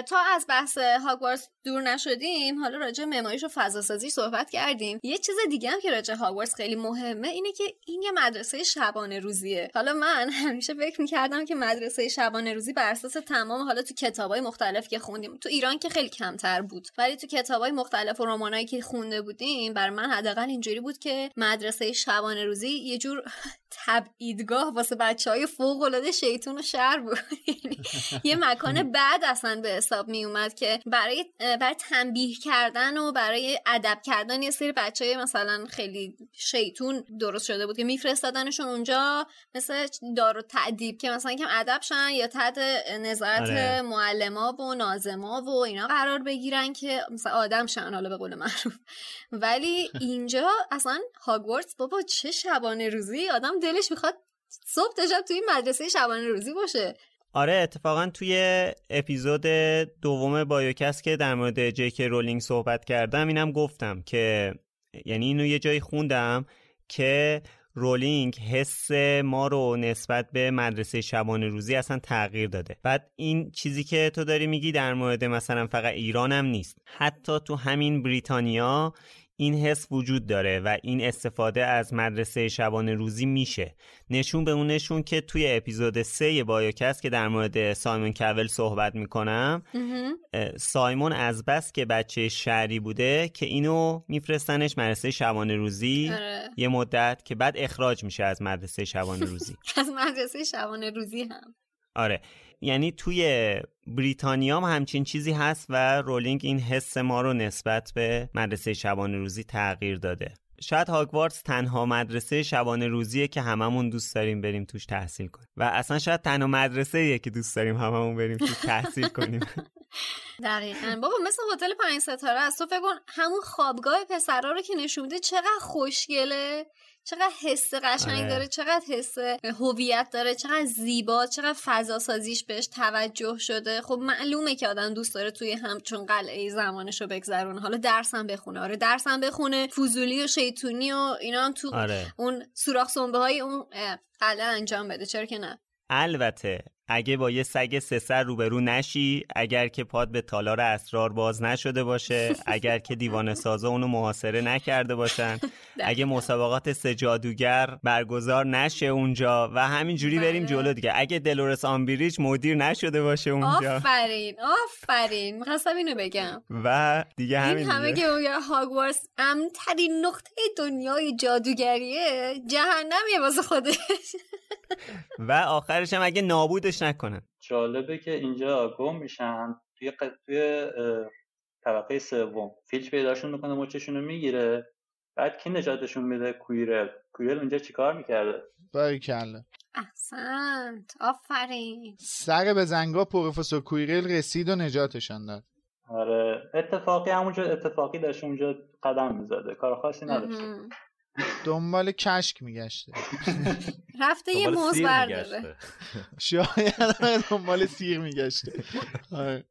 تا از بحث هاگوارتس دور نشدیم، حالا راجع معماریش و فضاسازی صحبت کردیم. یه چیز دیگه هم که راجع هاگوارتس خیلی مهمه اینه که این یه مدرسه شبانه روزیه. حالا من همیشه فکر می‌کردم که مدرسه شبانه روزی بر اساس تمام، حالا تو کتابای مختلف که خوندیم، تو ایران که خیلی کمتر بود، ولی تو کتابای مختلف و رمانایی که خونده بودیم بر من حداقل اینجوری بود که مدرسه شبانه روزی یه جور تبعیدگاه واسه بچهای فوق‌العاده شیطون و شر بود. یه مکان بد اصلا به حساب می اومد که برای برای تنبیه کردن و برای ادب کردن یه سری بچه‌های مثلا خیلی شیطون درست شده بود که میفرستادنشون اونجا، مثل دار و تأدیب که مثلا کم ادب شن یا تحت نظارت آره. معلما و ناظما و اینا قرار بگیرن که مثلا آدم شن، حالا به قول معروف. ولی اینجا اصلا هاگوارتس بابا چه شبانه روزی، آدم دلش میخواد صبح تا شب توی این مدرسه شبانه روزی باشه. آره اتفاقا توی اپیزود دوم بایوکست که در مورد جی کی رولینگ صحبت کردم اینم گفتم که، یعنی اینو یه جایی خوندم که رولینگ حس ما رو نسبت به مدرسه شبانه روزی اصلا تغییر داده. بعد این چیزی که تو داری میگی در مورد مثلا فقط ایران هم نیست، حتی تو همین بریتانیا این حس وجود داره و این استفاده از مدرسه شبانه روزی میشه. نشون به اون نشون که توی اپیزود سه بایوکست که در مورد سایمون کول صحبت میکنم، سایمون از بس که بچه شهری بوده که اینو میفرستنش مدرسه شبانه روزی آره. یه مدت که بعد اخراج میشه از مدرسه شبانه روزی. از مدرسه شبانه روزی هم آره، یعنی توی بریتانیا هم همچین چیزی هست و رولینگ این حس ما رو نسبت به مدرسه شبانه روزی تغییر داده. شاید هاگوارتس تنها مدرسه شبانه روزیه که هممون دوست داریم بریم توش تحصیل کنیم و اصلا شاید تنها مدرسه‌ایه که دوست داریم هممون بریم توش تحصیل کنیم. دقیقاً بابا، مثل هتل پنج ستاره است. تو فکر کن همون خوابگاه پسرا رو که نشون میده چقدر خوشگله، چقدر حس قشنگ داره، چقدر حس هویت داره، چقدر زیبا، چقدر فضا سازیش بهش توجه شده. خب معلومه که آدم دوست داره توی همچون قلعه زمانشو بگذرونه، حالا درسم بخونه. آره درسم بخونه، فضولی و شیطونی و اینا هم تو آره. اون سوراخ سنبه‌های اون قلعه انجام بده، چرا که نه. البته اگه با یه سگ سه سر روبرو نشی، اگر که پاد به تالار اسرار باز نشده باشه، اگر که دیوانه سازا اونو محاصره نکرده باشن، اگه مسابقات سه جادوگر برگزار نشه اونجا و همینجوری بریم جلو دیگه. اگه دلورس آمبریج مدیر نشده باشه اونجا. آفرین آفرین، می‌خواستم اینو بگم. و دیگه همین همه که میگه هاگوارتس امن‌ترین نقطه دنیای جادوگریه، جهنمیه واسه خودش. و آخرش هم اگه نابودش نکنه. جالبه که اینجا گم میشن توی ق... توی طبقه سوم، فیلچ پیداشون میکنه، مچشون رو میگیره، بعد کی نجاتشون میده؟ کویرل. کویرل اونجا چیکار میکرده؟ باریکلا، احسنت، آفرین. سر به زنگا پروفسور کویرل رسید و نجاتشان داد. آره اتفاقی همونجا اتفاقی داشت اونجا قدم میزده، کار خاصی نداشته. دنبال کشک میگشته، رفته یه موز برداره، شاید دنبال سیر میگشته.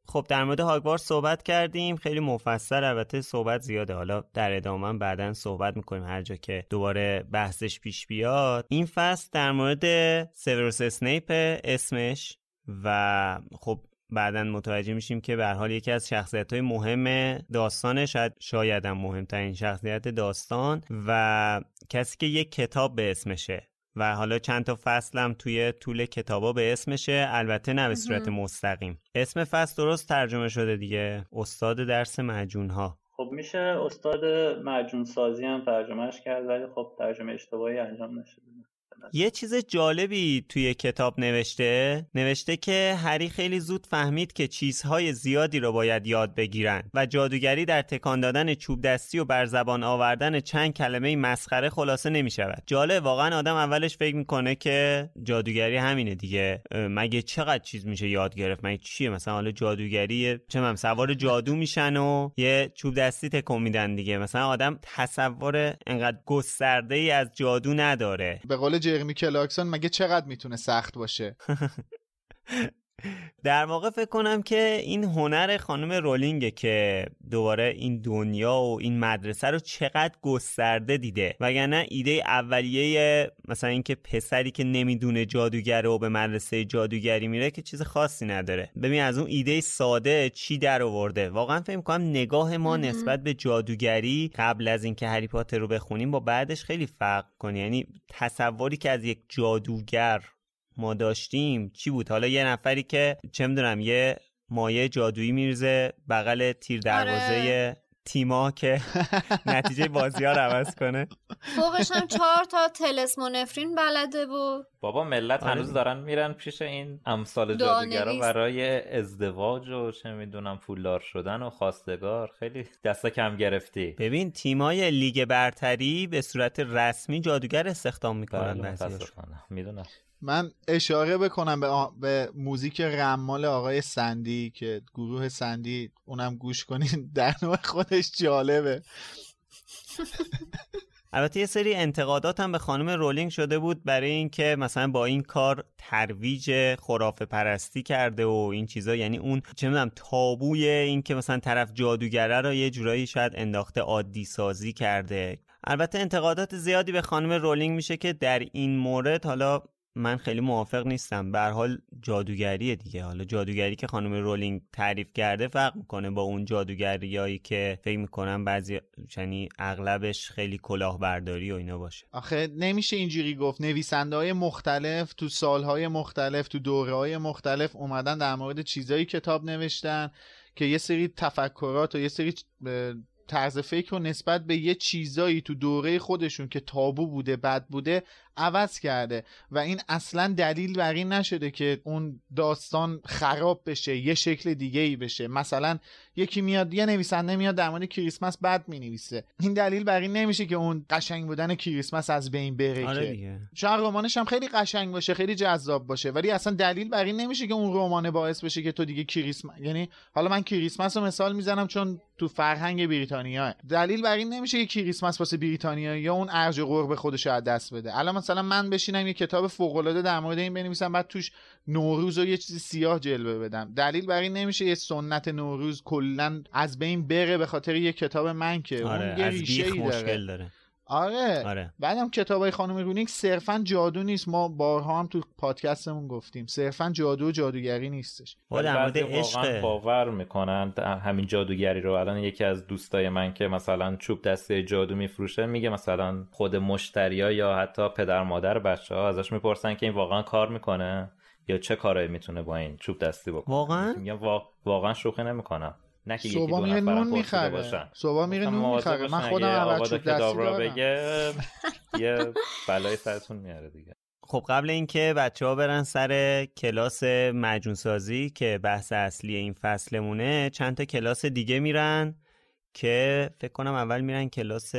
خب در مورد هاگوارتس صحبت کردیم خیلی مفصل، البته صحبت زیاده، حالا در ادامه هم بعدن صحبت میکنیم هر جا که دوباره بحثش پیش بیاد. این فصل در مورد سیوروس اسنیپ اسمش و خب بعدن متوجه میشیم که به هر حال یکی از شخصیت‌های مهم داستانه، شاید شاید هم مهمترین شخصیت داستان و کسی که یک کتاب به اسمشه و حالا چند تا فصل هم توی طول کتابا به اسمشه، البته نه به صورت مستقیم. اسم فصل درست ترجمه شده دیگه، استاد درس معجون‌ها. خب میشه استاد معجون سازی هم ترجمهش کرد، ولی خب ترجمه اشتباهی انجام نشده. یه چیز جالبی توی کتاب نوشته نوشته که هری خیلی زود فهمید که چیزهای زیادی رو باید یاد بگیرن و جادوگری در تکان دادن چوب دستی و بر زبان آوردن چند کلمه مسخره خلاصه نمی‌شود. جالب واقعا، آدم اولش فکر میکنه که جادوگری همینه دیگه، مگه چقدر چیز میشه یاد گرفت، مگه چیه مثلا حالا جادوگری چمم سوار جادو میشن و یه چوب دستی تکون میدن دیگه، مثلا آدم تصور انقدر گسترده ای از جادو نداره. به قول جرمی کلاکسون مگه چقدر میتونه سخت باشه. در واقع فکر کنم که این هنر خانم رولینگه که دوباره این دنیا و این مدرسه رو چقدر گسترده دیده، وگرنه ایده اولیه مثلا اینکه پسری که نمیدونه جادوگره و به مدرسه جادوگری میره که چیز خاصی نداره. ببین از اون ایده ساده چی در آورده. واقعا فکر می‌کنم نگاه ما نسبت به جادوگری قبل از اینکه هری پاتر رو بخونیم با بعدش خیلی فرق کنه. یعنی تصوری که از یک جادوگر ما داشتیم چی بود؟ حالا یه نفری که چه میدونم یه مایه جادویی میرزه بغل تیر دروازه آره. تیما که نتیجه بازی ها رو عوض کنه، فوقش هم چهار تا طلسم و نفرین بلده بود. بابا ملت آره. هنوز دارن میرن پیش این امثال جادوگرا برای ازدواج و چه میدونم پولدار شدن و خواستگار. خیلی دستا کم گرفتی. ببین تیمای لیگ برتری به صورت رسمی جادوگر استخدام میکنن. میدونم من اشاره بکنم به, آ... به موزیک رمال آقای سندی که گروه سندی، اونم گوش کنین، در نوع خودش جالبه. البته یه سری انتقادات هم به خانم رولینگ شده بود برای اینکه مثلا با این کار ترویج خرافه پرستی کرده و این چیزا، یعنی اون چه میدونم تابوی این که مثلا طرف جادوگره را یه جورایی شاید انداخته عادی سازی کرده. البته انتقادات زیادی به خانم رولینگ میشه که در این مورد حالا من خیلی موافق نیستم. به هر حال جادوگریه دیگه. حالا جادوگری که خانم رولینگ تعریف کرده فرق میکنه با اون جادوگریایی که فکر میکنم بعضی یعنی اغلبش خیلی کلاهبرداری و اینا باشه. آخه نمیشه اینجوری گفت. نویسنده‌های مختلف تو سالهای مختلف تو دوره‌های مختلف اومدن در مورد چیزایی کتاب نوشتن که یه سری تفکرات و یه سری طرز فکر و نسبت به یه چیزایی تو دوره خودشون که تابو بوده بد بوده عوض کرده و این اصلا دلیل بر این نشده که اون داستان خراب بشه یه شکل دیگه‌ای بشه. مثلا یکی میاد یه نویسنده میاد در مورد کریسمس بد می‌نویسه، این دلیل بر این نمیشه که اون قشنگ بودن کریسمس از بین بره. آره که شاید رمانش هم خیلی قشنگ باشه خیلی جذاب باشه ولی اصلا دلیل بر این نمیشه که اون رمان باعث بشه که تو دیگه کریسمس، یعنی حالا من کریسمس رو مثال میزنم چون تو فرهنگ بریتانیا، دلیل بر این نمیشه که کریسمس واسه بریتانیا یا اون ارج و قرب خودش از دست بده. الان مثلا من بشینم یه کتاب فوق‌العاده در مورد این بنویسم بعد توش نوروز و یه چیز سیاه جلوه بدم، دلیل بر این نمیشه یه سنت نوروز کلا از بین بره به خاطر یه کتاب من که آره، اون یه ریشه‌ای مشکل داره. آره, آره. بعدم کتابای خانم رولینگ صرفا جادو نیست، ما بارها هم تو پادکستمون گفتیم صرفا جادو و جادوگری نیستش. بعضی واقعا باور میکنن همین جادوگری رو. الان یکی از دوستای من که مثلا چوب دستی جادو میفروشه میگه مثلا خود مشتریا یا حتی پدر مادر بچه‌ها ازش میپرسن که این واقعا کار میکنه یا چه کارایی میتونه با این چوب دستی بکنه. واقعا میگم وا... واقعا شوخی نمیکنم. نکی یکی دو نفرم پرسیده باشن صبح میره نون میخره. من خودم اول چوب دستی دارم یه بلای سرتون میاره دیگه. خب قبل اینکه بچه‌ها برن سر کلاس مجونسازی که بحث اصلی این فصلمونه، چند تا کلاس دیگه میرن که فکر کنم اول میرن کلاس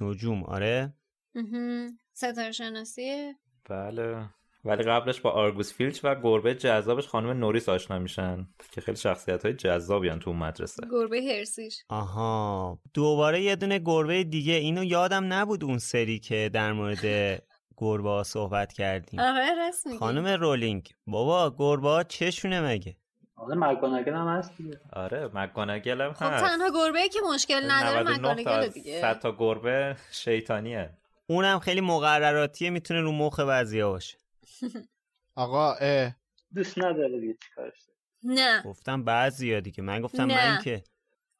نجوم. آره ستاره شناسیه بله، ولی قبلش با آرگوس فیلچ و گربه جذابش خانم نوریس آشنا میشن که خیلی شخصیت‌های جذابیان تو مدرسه. گربه هرسیش. آها دوباره یه دونه گربه دیگه. اینو یادم نبود اون سری که در مورد گربه‌ها صحبت کردیم. آره راست میگی. خانم رولینگ بابا گربه‌ها چشونه مگه؟ آره مک‌گوناگل هم هست دیگه. آره مک‌گوناگل هم هست. خب تنها گربه‌ای که مشکل نداره مک‌گوناگل دیگه. صد تا گربه شیطانیه. اونم خیلی مقرراتیه میتونه رو مخ بعضیا باشه. آقا اه. دوست نداره دیگه چیکارش نه گفتم بعضیا دیگه من گفتم نه. من که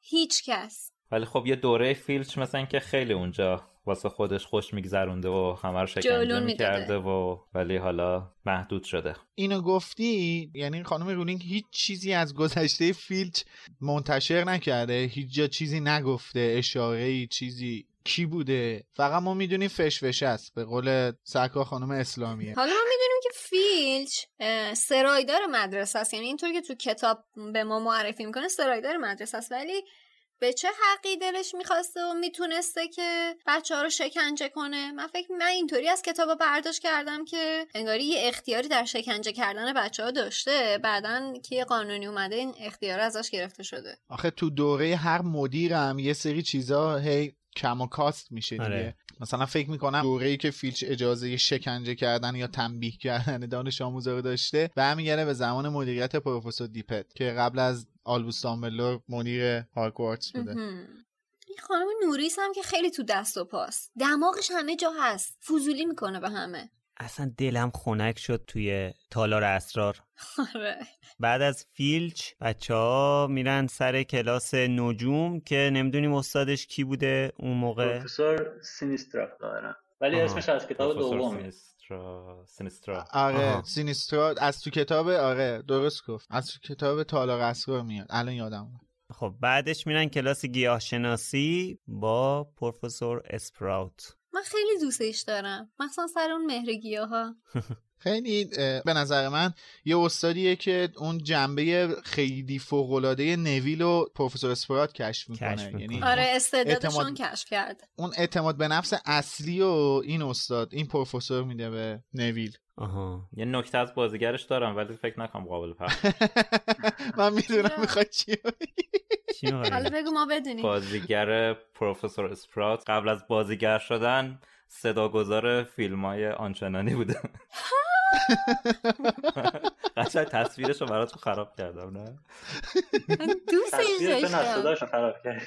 هیچ کس. ولی خب یه دوره فیلچ مثلا که خیلی اونجا واسه خودش خوش میگذرونده و همه رو شکنجه میکرده و ولی حالا محدود شده. اینو گفتی یعنی خانم رولینگ هیچ چیزی از گذشته فیلچ منتشر نکرده، هیچ جا چیزی نگفته، اشاره‌ای چیزی کی بوده، فقط ما میدونیم فشفشه است به قول سکا خانم اسلامیه. حالا ما میدونیم که فیلچ سرایدار مدرسه است، یعنی اینطور که تو کتاب به ما معرفی میکنه سرایدار مدرسه است، ولی به چه حقی دلش میخواسته و میتونسته که بچه ها رو شکنجه کنه؟ من فکر من اینطوری از کتاب برداشت کردم که انگاری یه اختیاری در شکنجه کردن بچه ها داشته، بعدن که قانونی اومده این اختیار ازش گرفته شده. آخه تو دوره هر مدیرم یه سری چیزا هی کم و کاست میشه دیگه. آره. مثلا فکر میکنم دوره‌ای که فیلچ اجازه شکنجه کردن یا تنبیه کردن دانش آموزا رو داشته برمیگره به زمان مدیریت پروفسور دیپت که قبل از آلبوس دامبلدور مدیر هاگوارتس بوده. این خانم نوریس هم که خیلی تو دست و پاست، دماغش همه جا هست، فضولی میکنه به همه. اصلا دلم خنک شد توی تالار اسرار. آره. بعد از فیلچ بچه‌ها میرن سر کلاس نجوم که نمیدونیم استادش کی بوده اون موقع. پروفسور سینیسترا دارن، ولی آه. اسمش از کتاب دومه. سینیسترا. آره سینیسترا از تو کتاب، آره درست گفت، از تو کتاب تالار اسرار میاد، الان یادم اومد. خب بعدش میرن کلاس گیاه شناسی با پروفسور اسپراوت. من خیلی دوستش دارم، مخصوصا سر اون مهرگیاها. خیلی به نظر من یه استادیه که اون جنبه خیلی فوق‌العاده نویل و پروفسور اسپرات کشف می‌کنه، یعنی آره استعدادشون اعتماد... کشف کرد. اون اعتماد به نفس اصلی و این استاد این پروفسور میده به نویل. آها یه نکته از بازیگرش دارم ولی فکر نکنم قابل پخش. من میدونم میخواد چی چی حالا بگو ما بدونیم. بازیگر پروفسور اسپرات قبل از بازیگر شدن صداگذار فیلم‌های آنچنانی بوده. قشنگ تصویرشو براتون خراب کردم. نه دوست این صداشو خراب کرد.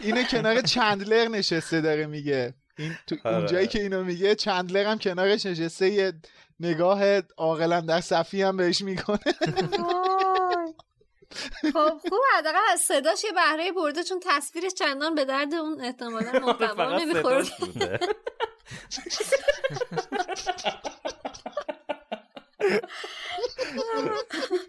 اینه کنار چندلر نشسته داره میگه این تو اونجایی که اینو میگه چندلر هم کنارش نشسته، یه نگاه عاقلا در صفی هم بهش میکنه. خب خوب حداقل از صداش یه بهره برده، چون تصویرش چندان به درد اون احتمالاً محتوا نمیخورد.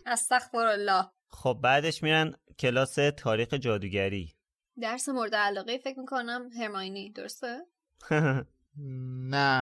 استغفرالله. خب بعدش میرن کلاس تاریخ جادوگری، درس مورد علاقه فکر میکنم هرماینی، درسته؟ نه.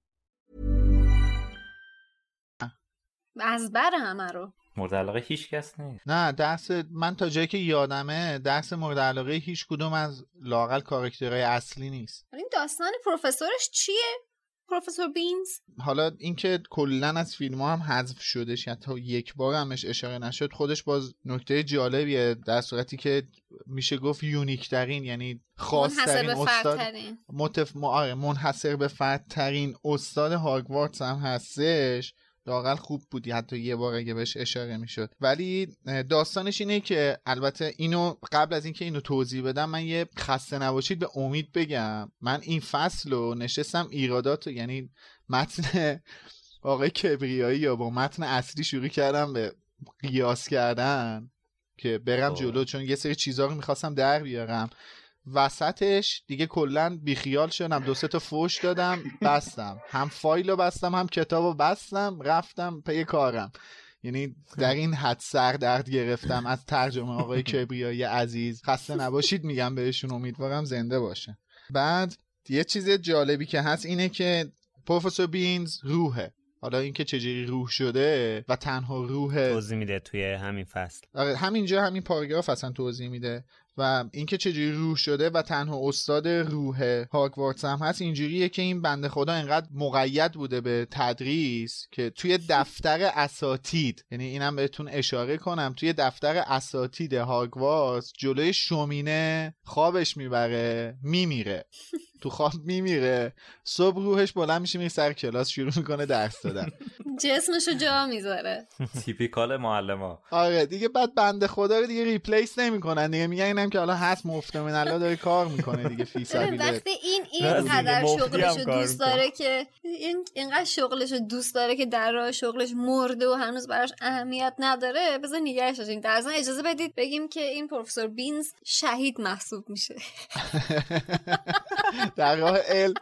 از بر همه رو مورد علاقه هیچ کس نیست. نه درس من تا جایی که یادمه درس مورد علاقه هیچ کدوم از لااقل کاراکترهای اصلی نیست. این داستان پروفسورش چیه؟ پروفسور بینز؟ حالا اینکه کلا از فیلم‌ها هم حذف شده شد تا یک بار همش اشاره نشد خودش باز نکته جالبیه، در صورتی که میشه گفت یونیک ترین یعنی خاص ترین استاد متف... منحصر به فرد ترین استاد هاگوارتس هم هستش لااقل خوب بودی، حتی یه بار اگه بهش اشاره میشد. ولی داستانش اینه که البته اینو قبل از اینکه اینو توضیح بدم من یه خسته نباشید به امید بگم، من این فصل رو نشستم ایراداتو، یعنی متن آقای کبریایی یا با متن اصلی شروع کردم به قیاس کردن که برم جلو، چون یه سری چیزا رو میخواستم در بیارم. وسطش دیگه کلا بیخیال شدم، دو سه تا فوش دادم، بستم، هم فایلو بستم هم کتابو بستم، رفتم پی کارم. یعنی در این حد سر درد گرفتم از ترجمه آقای کبریایی عزیز. خسته نباشید میگم بهشون، امیدوارم زنده باشه. بعد یه چیز جالبی که هست اینه که پروفسور بینز روحه. حالا اینکه چجوری روح شده و تنها روح توضیح میده توی همین فصل، آره همینجا همین پاراگراف اصلا توضیح میده، و اینکه چجوری روح شده و تنها استاد روح هاگوارتس هم هست. اینجوریه که این بنده خدا اینقدر مقید بوده به تدریس که توی دفتر اساتید، یعنی اینم بهتون اشاره کنم، توی دفتر اساتید هاگوارتس جلوی شومینه خوابش میبره، میمیره تو خواب، میمیره. صبح روحش بلند میشه میره سر کلاس، شروع میکنه درس دادن، جسمشو جا میذاره، تیپیکال معلما. آره دیگه. بعد بنده خدا رو دیگه ریپلیس نمیکنن دیگه، میگن اینم که حالا هست مفتم من الله داره کار میکنه دیگه فی سبیل الله. وقتی این اینقدر شغلشو دوست داره که این اینقدر شغلشو دوست داره که در راه شغلش مرده و هنوز براش اهمیت نداره، بذار نگاش داشتین. درزا اجازه بدید بگیم که این پروفسور بینز شهید محسوب میشه در راه علم.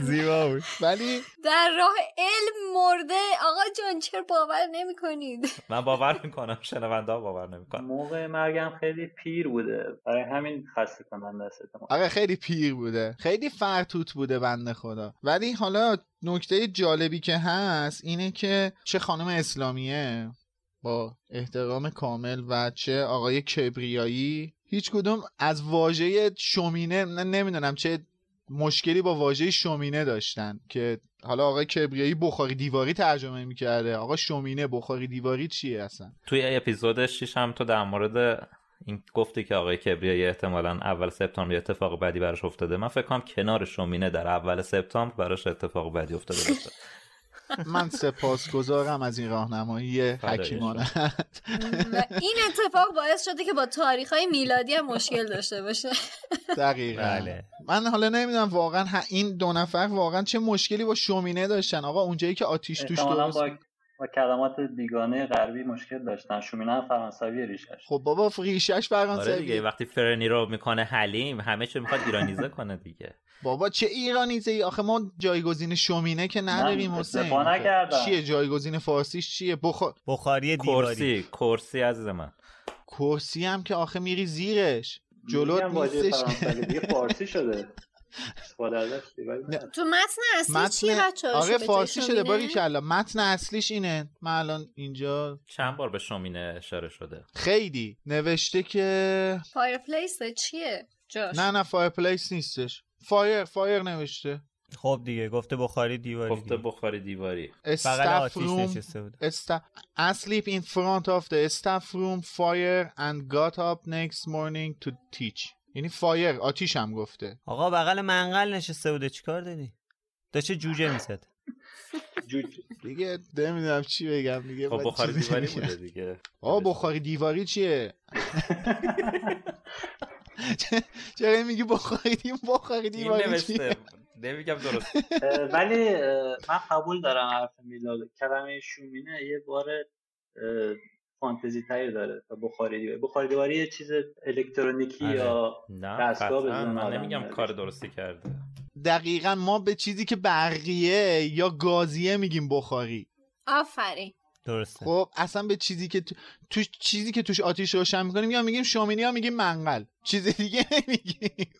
زیبا بود. ولی در راه علم مرده. آقا جان چرا باور نمی‌کنید؟ من باور می‌کنم، شنونده‌ها باور نمی‌کنن. موقع مرگم خیلی پیر بوده، برای همین خسته کننده است. آقا خیلی پیر بوده، خیلی فرتوت بوده بنده خدا. ولی حالا نکته جالبی که هست اینه که چه خانم اسلامیه با احترام کامل و چه آقای کبریایی هیچ کدوم از واژه شومینه، نمیدونم چه مشکلی با واژه شومینه داشتن که حالا آقای کبریایی بخاری دیواری ترجمه میکرده، آقا شومینه بخاری دیواری چیه اصلا؟ توی اپیزود شش هم تو در مورد این گفتی که آقای کبریایی احتمالاً اول سپتامبر اتفاق بدی براش افتاده. من فکر کنم کنار شومینه در اول سپتامبر براش اتفاق بدی افتاده باشه. من سپاسگزارم از این راهنمایی حکیمانه. این اتفاق باعث شده که با تاریخ‌های میلادی هم مشکل داشته باشه. دقیقاً. بله. من حالا نمیدونم واقعاً این دو نفر واقعاً چه مشکلی با شومینه داشتن. آقا اونجایی که آتیش توش درست و کلمات بیگانه غربی مشکل داشتن. شومینه فرانسوی ریشش. خب بابا ریشش فرانسوی. آره دیگه، وقتی فرنی رو میکنه حلیم، همه چی میخواد ایرانیزه کنه دیگه. بابا چه ایرانیزه ای؟ آخه ما جایگزین شومینه که نداریم حسین. چیه جایگزین فارسیش چیه؟ بخ... بخاری دیواری. کرسی، کرسی عزیز من. کرسی هم که آخه میری زیرش. جلوت نیستش. دیگه فارسی شده. تو متن اصلی چیه بچه‌ها؟ آره فارسی شده، باریکلا. متن اصلیش اینه. من الان اینجا چند بار به شومینه اشاره شده، خیلی نوشته که فایرپلیس چیه جاش؟ نه نه فایرپلیس نیستش، فایر فایر نوشته. خب دیگه گفته بخاری دیواری، گفته بخاری دیواری، فقط آتیش نشسته بود. Asleep in front of the staff room fire and got up next morning to teach. یعنی فایر آتیش هم گفته. آقا بغل منقل نشسته بوده، چیکار داری؟ داشته جوجه میزد. جوجه دیگه نمیدونم چی بگم دیگه. خب بخاری دیواری بوده دیگه. آقا بخاری دیواری چیه؟ چرا میگی بخاری دیواری؟ بخاری دیواری چیه؟ نمیگم درست. ولی من قبول دارم حرف میلاد، کلمه شومینه یه بار فانتزی تایی داره تا بخاری دیواری. بخاری دیواری یه چیز الکترونیکی یا دستگاه بزنه. من نمیگم کار درستی کرده. دقیقاً ما به چیزی که برقیه یا گازیه میگیم بخاری. آفرین. درسته. خب اصلا به چیزی که تو... تو چیزی که توش آتیش روشن میکنیم یا میگیم شومینه یا میگیم منقل. چیز دیگه نمیگیم.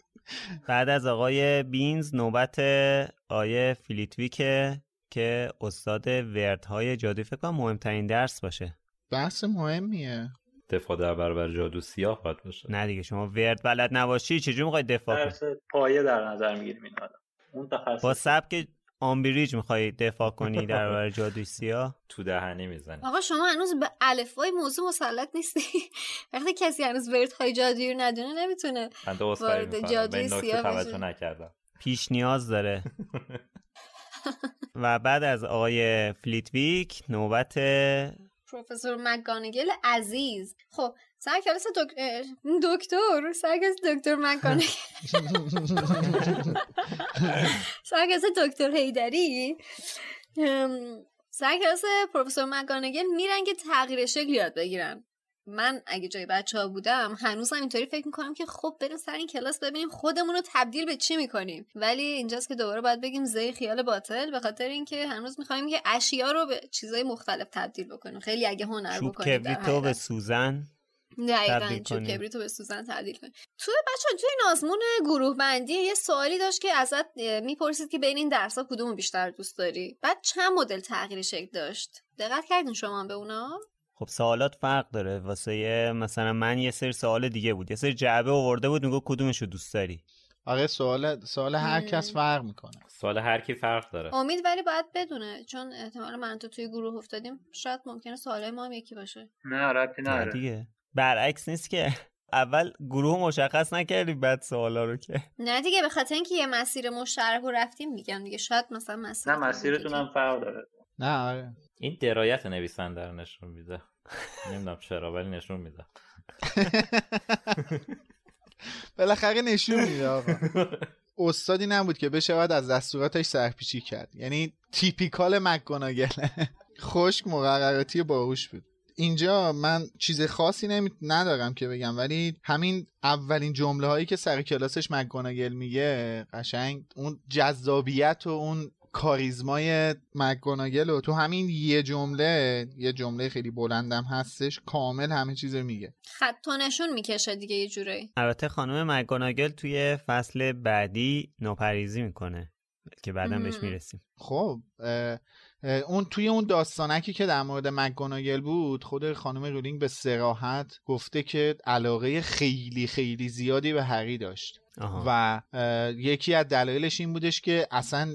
بعد از آقای بینز نوبت آقای فلیتویک که استاد وردهای جادویی، فکر کنم مهمترین درس باشه. بحث مهمیه. دفاع در برابر جادو سیاه باید باشه. نه دیگه شما ورد بلد نباشی چجوری میخوای دفاع کنی؟ درس پایه در نظر میگیریم این آدم. اون تخصص با سبک آمبریج میخوای دفاع کنی در برابر جادو سیاه، تو دهنی میزنی. آقا شما هنوز به الفبای موضوع مسلط نیستی. وقتی کسی هنوز وردهای جادویی رو ندونه نمیتونه وارد جادوی سیاه بشه. من نکته توجه نکردم. پیش نیاز داره. و بعد از آقای فلیتویک نوبت پروفسور مکگانگل عزیز. خب سر کلاس دکتر سر کلاس دکتر مکگانگل سر کلاس دکتر حیدری سر کلاس پروفسور مکگانگل میرن که تغییر شکل یاد بگیرن. من اگه جای بچه‌ها بودم هنوزم اینطوری فکر می‌کنم که خب بریم سر این کلاس ببینیم خودمون رو تبدیل به چی می‌کنیم، ولی اینجاست که دوباره باید بگیم زی خیال باطل، به خاطر اینکه هنوز می‌خوایم که اشیا رو به چیزهای مختلف تبدیل بکنیم. خیلی اگه هنر بکنیم چوب کبریتو به سوزن دقیقاً چوب کبریتو به سوزن تبدیل کنیم. تو بچه‌ها توی این آزمون گروه بندی یه سوالی داشت که ازت می‌پرسید که بین این درس‌ها کدومو بیشتر دوست داری. بعد چند مدل تغییر شکل داشت. دقت کردین شما به اونا؟ خب سوالات فرق داره. واسه مثلا من یه سری سوال دیگه بود، یه سری جعبه آورده بود میگه کدومشو دوست داری. آره سوال سوال هر کس فرق میکنه، سوال هر کی فرق داره. امید ولی باید بدونه چون احتمال من تو توی گروه افتادیم، شاید ممکنه سوالای ما هم یکی باشه. نه ربطی نداره دیگه، برعکس نیست که اول گروه مشخص نکردیم بعد سوالا رو که نه دیگه، به خاطر اینکه یه مسیر مشترک رفتیم میگم دیگه شاید مثلا مسیر نه مسیرتون هم فرق داره. نه آره این درایت نویسنده رو نشون میده. نمیدونم چرا ولی نشون میده. بالاخره نشون میده آقا. استادی نبود که بشه بعد از دستوراتش سرپیچی کرد. یعنی تیپیکال مکگانگل. خشک مقرراتی باهوش بود. اینجا من چیز خاصی نمی... ندارم که بگم، ولی همین اولین جمله هایی که سر کلاسش مکگانگل میگه قشنگ اون جذابیت و اون کاریزمای مکگانگل رو تو همین یه جمله، یه جمله خیلی بلندم هستش، کامل همه چیز رو میگه، خط و نشون میکشه دیگه یه جوری. البته خانم مکگانگل توی فصل بعدی نوپریزی میکنه که بعدم بهش میرسیم. خب اون توی اون داستانکی که در مورد مکگانگل بود، خود خانم رولینگ به صراحت گفته که علاقه خیلی خیلی زیادی به هری داشت. آها. و اه، یکی از دلایلش این بودش که اصلا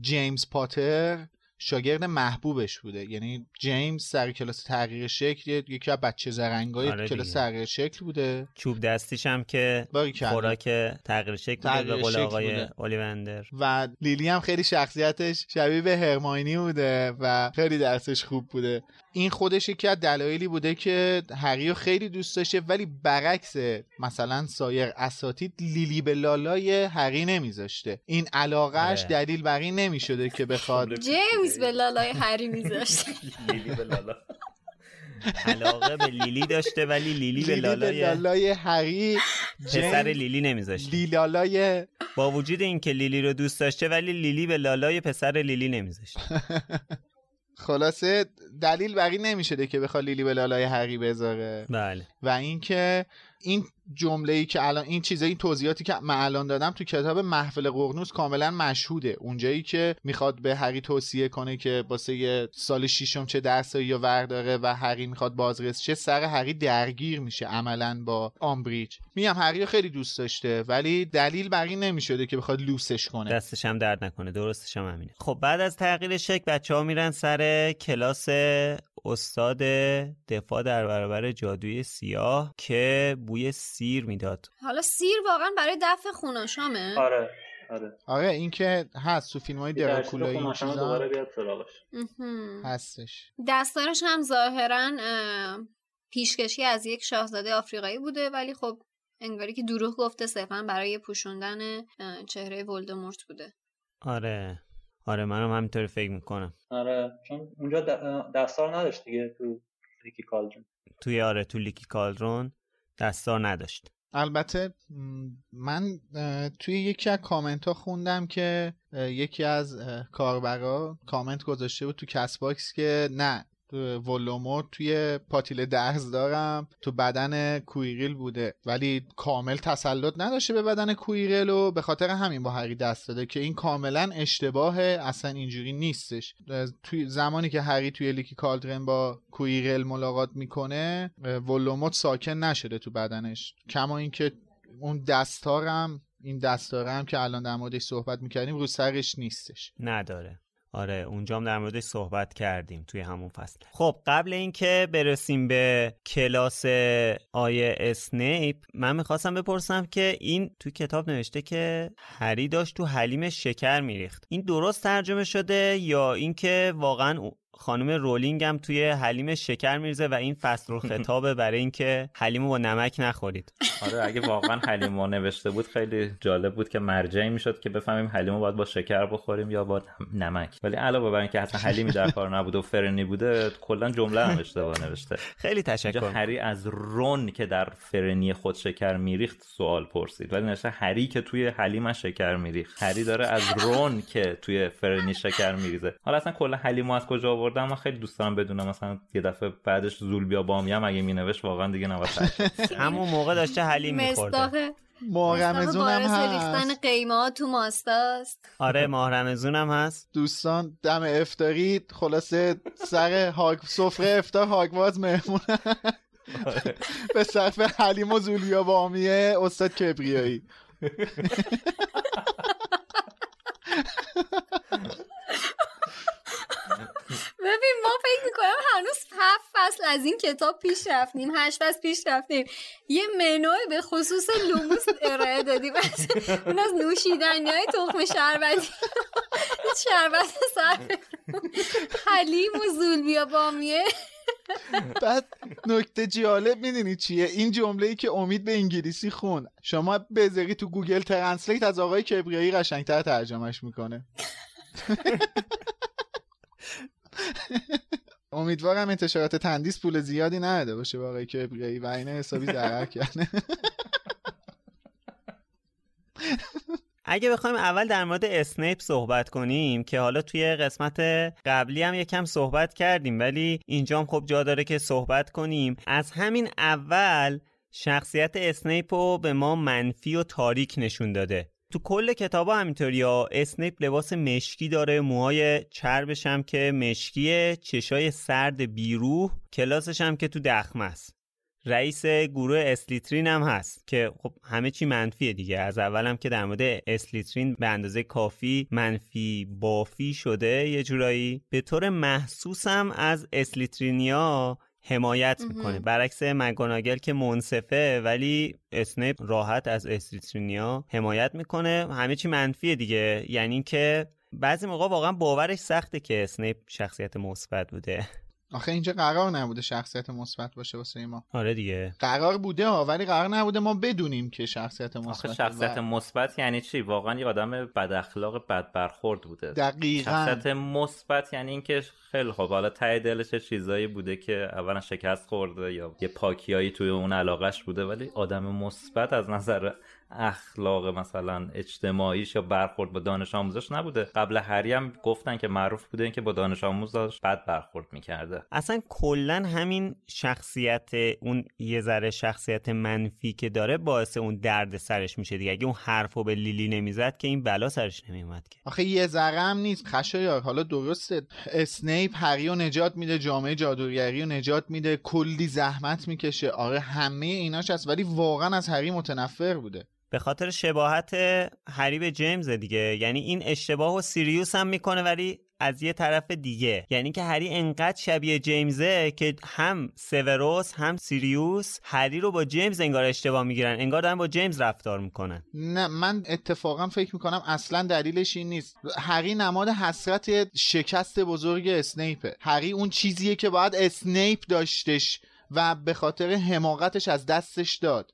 جیمز پاتر شاگرد محبوبش بوده. یعنی جیمز سر کلاس تغییر شکل یکی از بچه زرنگای آره کلاس تغییر شکل بوده. چوب دستیش هم که خوراک تغییر شکل تغییر بوده به قول آقای اولیوندر. و لیلی هم خیلی شخصیتش شبیه به هرماینی بوده و خیلی درسش خوب بوده. این خودش یکی از دلایلی بوده که هری خیلی دوست داشته، ولی برعکس مثلا سایر اساتید لیلی به لالای هری نمیذاشته. این علاقهش دلیل بر این نمیشده که بخواد جیمز به لالای هری میذاشته. لیلی به لالا علاقه به لیلی داشته ولی لیلی به لالای هری پسر لیلی نمیذاشته. لیلالای با وجود اینکه لیلی رو دوست داشته ولی لیلی به لالای پسر لیلی نمیذاشته. خلاصه دلیل بقی نمیشه که بخواد لیلی به لالای هری بذاره. بله. و اینکه این جمله‌ای که الان این چیزایی توضیحاتی که من الان دادم تو کتاب محفل ققنوس کاملا مشهوده. اونجایی که میخواد به هری توصیه کنه که واسه سال ششم چه درسایی یا ورداره و هری میخواد بازرس چه، سر هری درگیر میشه عملاً با آمبریج. میگم هری خیلی دوست داشته ولی دلیل بقی نمیشده که بخواد لوسش کنه، دستش هم درد نکنه. درستش هم همینه. خب بعد از تغییر شکل بچه‌ها میرن سر کلاس استاد دفاع در برابر جادوی سیاه که بوی سیر میداد. حالا سیر واقعا برای دفع خوناشامه. آره آره آره این که هست تو فیلم‌های دراکولایی این چیزا دوباره بیاد سراغش هستش. داستانش هم ظاهرا پیشکشی از یک شاهزاده آفریقایی بوده، ولی خب انگاری که دروغ گفته صرفا برای پوشوندن چهره ولدمورت بوده. آره آره منم هم همینطوری فکر میکنم. آره چون اونجا دستار نداشت دیگه تو لیکی کالدرون. توی آره تو لیکی کالدرون دستار نداشت. البته من توی یکی از کامنت ها خوندم که یکی از کاربرا کامنت گذاشته بود تو کست باکس که نه ولدمورت توی پاتیل درز دارم تو بدن کویریل بوده، ولی کامل تسلط نداشته به بدن کویریل و به خاطر همین با هری دست داده، که این کاملا اشتباهه، اصلا اینجوری نیستش. توی زمانی که هری توی لیکی کالدرون با کویریل ملاقات میکنه ولدمورت ساکن نشده تو بدنش، کما اینکه اون دستارم این دستارم که الان در موردش صحبت میکردیم رو سرش نیستش. نداره. آره اونجا هم در موردش صحبت کردیم توی همون فصل. خب قبل اینکه برسیم به کلاس آیه اسنیپ، من میخواستم بپرسم که این توی کتاب نوشته که هری داشت تو حلیم شکر میریخت، این درست ترجمه شده یا اینکه واقعا خانم رولینگ هم توی حلیم شکر میریزه و این فصل رو خطابه برای اینکه حلیمو با نمک نخورید؟ آره اگه واقعا حلیمو نوشته بود خیلی جالب بود که مرجعی میشد که بفهمیم حلیمو باید با شکر بخوریم یا با نمک، ولی علاوه بر اینکه حتی حلیمی در کار نبود و فرنی بوده کلا جمله هم اشتباه نوشته. خیلی تشکر. هری از رون که در فرنی خود شکر میریخت سوال پرسید ولی نشه هری که توی حلیم شکر میریخت. هری داره از رون که توی فرنی شکر میریزه. حالا اصلا کلا حلیمو از کجا بردم؟ من خیلی دوست دارم بدونم مثلا یه دفعه بعدش زولبیا بامیه اگه مینوشت واقعا دیگه نوشت. همون موقع داشته حلیم می‌خورد. ماه رمضون هم هست، ریختن قیمه تو ماستاست. آره ماه رمضون هم هست. دوستان دم افطاری خلاصه سر هاگ سفره افطار هاگواز مهمون به صرف حلیم و زولبیا بامیه استاد کبریایی. ببین ما فکر میکنم هنوز هفت فصل از این کتاب پیش رفتیم، هشت فصل پیش رفتیم، یه منوی به خصوص لوموس ارائه دادیم، اون از نوشیدنی های تخم شربتی، شربت صرف حلیم و زولبیا بامیه. بعد نکته جالب میدونی چیه؟ این جمله‌ای که امید به انگلیسی خون شما بذاری تو گوگل ترنسلیت از آقای کبریایی قشنگتر ترجمهش میکنه. امیدوارم انتشارات تندیس پول زیادی نداده باشه با آقای کبریایی و اینه حسابی ضرر کنه. اگه بخوایم اول در مورد اسنیپ صحبت کنیم که حالا توی قسمت قبلی هم یکم صحبت کردیم ولی اینجا هم خب جا داره که صحبت کنیم. از همین اول شخصیت اسنیپ رو به ما منفی و تاریک نشون داده. تو کل کتابا همینطوریه. اسنیپ لباس مشکی داره، موهای چربش هم که مشکیه، چشای سرد بیروح، کلاسش هم که تو دخمه است. رئیس گروه اسلیترین هم هست که خب همه چی منفیه دیگه. از اول هم که در مورد اسلیترین به اندازه کافی منفی بافی شده، یه جورایی به طور محسوس هم از اسلیترینیا حمایت میکنه، برعکس مگاناگل که منصفه ولی اسنیپ راحت از اسلیترینیا حمایت میکنه. همه چی منفیه دیگه، یعنی که بعضی موقع واقعا باورش سخته که اسنیپ شخصیت مثبت بوده. آخه اینجا قرار نبوده شخصیت مثبت باشه واسه ما. آره دیگه قرار بوده ها ولی قرار نبوده ما بدونیم که شخصیت مثبت. آخه شخصیت مثبت یعنی چی؟ واقعا یه آدم بد اخلاق بد برخورد بوده. دقیقاً. شخصیت مثبت یعنی اینکه خیلی خوب حالا ته دلش چیزایی بوده که اولا شکست خورده یا یه پاکیایی توی اون علاقش بوده، ولی آدم مثبت از نظر اخلاق مثلا اجتماعیش یا برخورد با دانش آموزش نبوده. قبل هری هم گفتن که معروف بوده این که با دانش آموزش بد برخورد میکرده. اصلا کلن همین شخصیت اون یه ذره شخصیت منفی که داره باعث اون درد سرش میشه دیگه. اگه اون حرفو به لیلی نمیزد که این بلا سرش نمیومد که. آخه یه ذره هم نیست خشایار. حالا درسته اسنیپ هری رو نجات میده، جامعه جادوگری رو نجات میده، کلی زحمت میکشه، آره همه ایناش هست، ولی واقعا از هری متنفر بوده به خاطر شباهت هری به جیمز دیگه. یعنی این اشتباهو سیریوس هم میکنه ولی از یه طرف دیگه، یعنی که هری انقدر شبیه جیمزه که هم سیوروس هم سیریوس هری رو با جیمز انگار اشتباه میگیرن، انگار دارن با جیمز رفتار میکنن. نه من اتفاقا فکر میکنم اصلا دلیلش این نیست. هری نماد حسرت شکست بزرگ اسنیپه. هری اون چیزیه که باید اسنیپ داشتش و به خاطر حماقتش از دستش داد.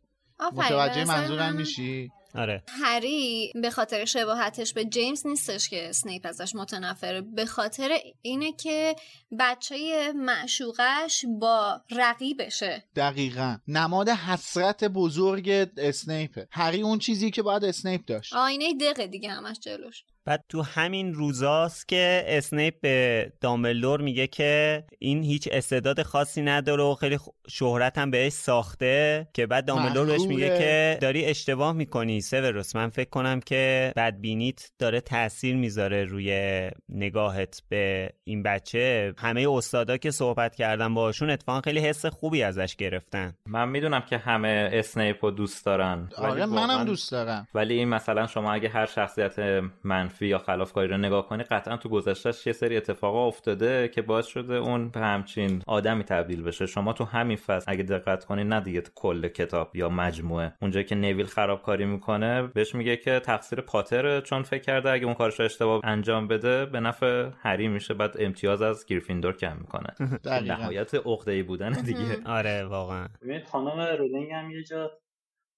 متوجه منظورم میشی؟ آره. هری به خاطر شباهتش به جیمز نیستش که اسنیپ ازش متنفره، به خاطر اینه که بچه معشوقش با رقیبشه. دقیقاً نماد حسرت بزرگ اسنیپه. هری اون چیزی که باید اسنیپ داشت. آینه دقه دیگه همش جلوش. بعد تو همین روزاست که اسنیپ به دامبلدور میگه که این هیچ استعداد خاصی نداره و خیلی شهرت هم بهش ساخته، که بعد دامبلدور بهش میگه که داری اشتباه میکنی سیوروس، من فکر کنم که بدبینیت داره تأثیر میذاره روی نگاهت به این بچه. همه استادا که صحبت کردن باهاشون اتفاقا خیلی حس خوبی ازش گرفتن. من میدونم که همه اسنیپو دوست دارن. آره منم دوست دارم، ولی این مثلا شما اگه هر شخصیت من منفی یا خلافکاری رو نگاه کنی قطعا تو گذشتهش یه سری اتفاقا افتاده که باعث شده اون به همچین آدمی تبدیل بشه. شما تو همین فصل اگه دقت کنی، نه دیگه کل کتاب یا مجموعه، اونجا که نویل خرابکاری میکنه بهش میگه که تقصیر پاتره، چون فکر کرده اگه اون کارش رو اشتباه انجام بده به نفع هری میشه، بعد امتیاز از گریفیندور کم میکنه. نهایت عقده‌ای بودن دیگه. آره واقعا. ببینید خانم رولینگ هم یه جا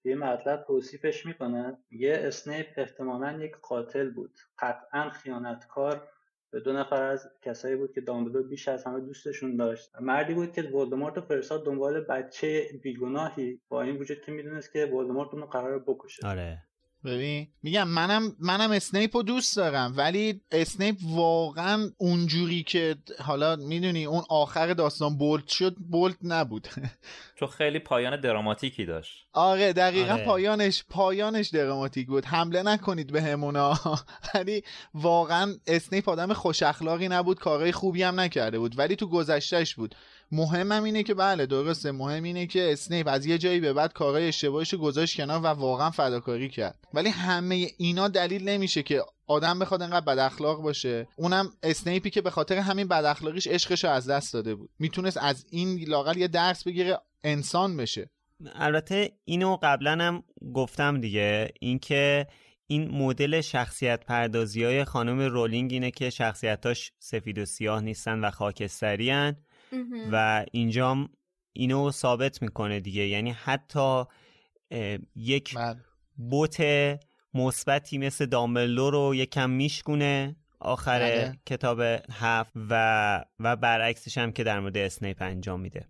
یه مطلب توصیفش میکنه، یه اسنیپ احتمالاً یک قاتل بود، قطعاً خیانتکار به دو نفر از کسایی بود که دامبلدور بیش از همه دوستشون داشت. مردی بود که ولدمورت فرستاد دنبال بچه بیگناهی با این وجود که میدونست که ولدمورت اونو قراره بکشه. آره. ببین میگم منم منم اسنیپو دوست دارم، ولی اسنیپ واقعا اونجوری که حالا میدونی اون آخر داستان بولت شد، بولت نبود. چون خیلی پایان دراماتیکی داشت. آره دقیقاً. آره. پایانش پایانش دراماتیک بود. حمله نکنید به همونا. ولی واقعا اسنیپ آدم خوش اخلاقی نبود، کارهای خوبی هم نکرده بود، ولی تو گذشتهش بود. مهمم اینه که بله درسته، مهم اینه که اسنیپ از یه جایی به بعد کارهای اشتباهشو گذاشت کنار و واقعا فداکاری کرد، ولی همه اینا دلیل نمیشه که آدم بخواد انقدر بد اخلاق باشه. اونم اسنیپی که به خاطر همین بد اخلاقیش عشقشو از دست داده بود، میتونست از این لااقل یه درس بگیره، انسان بشه. البته اینو قبلا هم گفتم دیگه، اینکه این مدل شخصیت پردازی‌های خانم رولینگ اینه که شخصیتاش سفید و سیاه نیستن و خاکستریان و اینجام اینو ثابت میکنه دیگه. یعنی حتی یک بوت مثبتی مثل دامبلدور رو یکم میشکونه آخر هده. کتاب هفت و و برعکسش هم که در مورد اسنیپ انجام میده.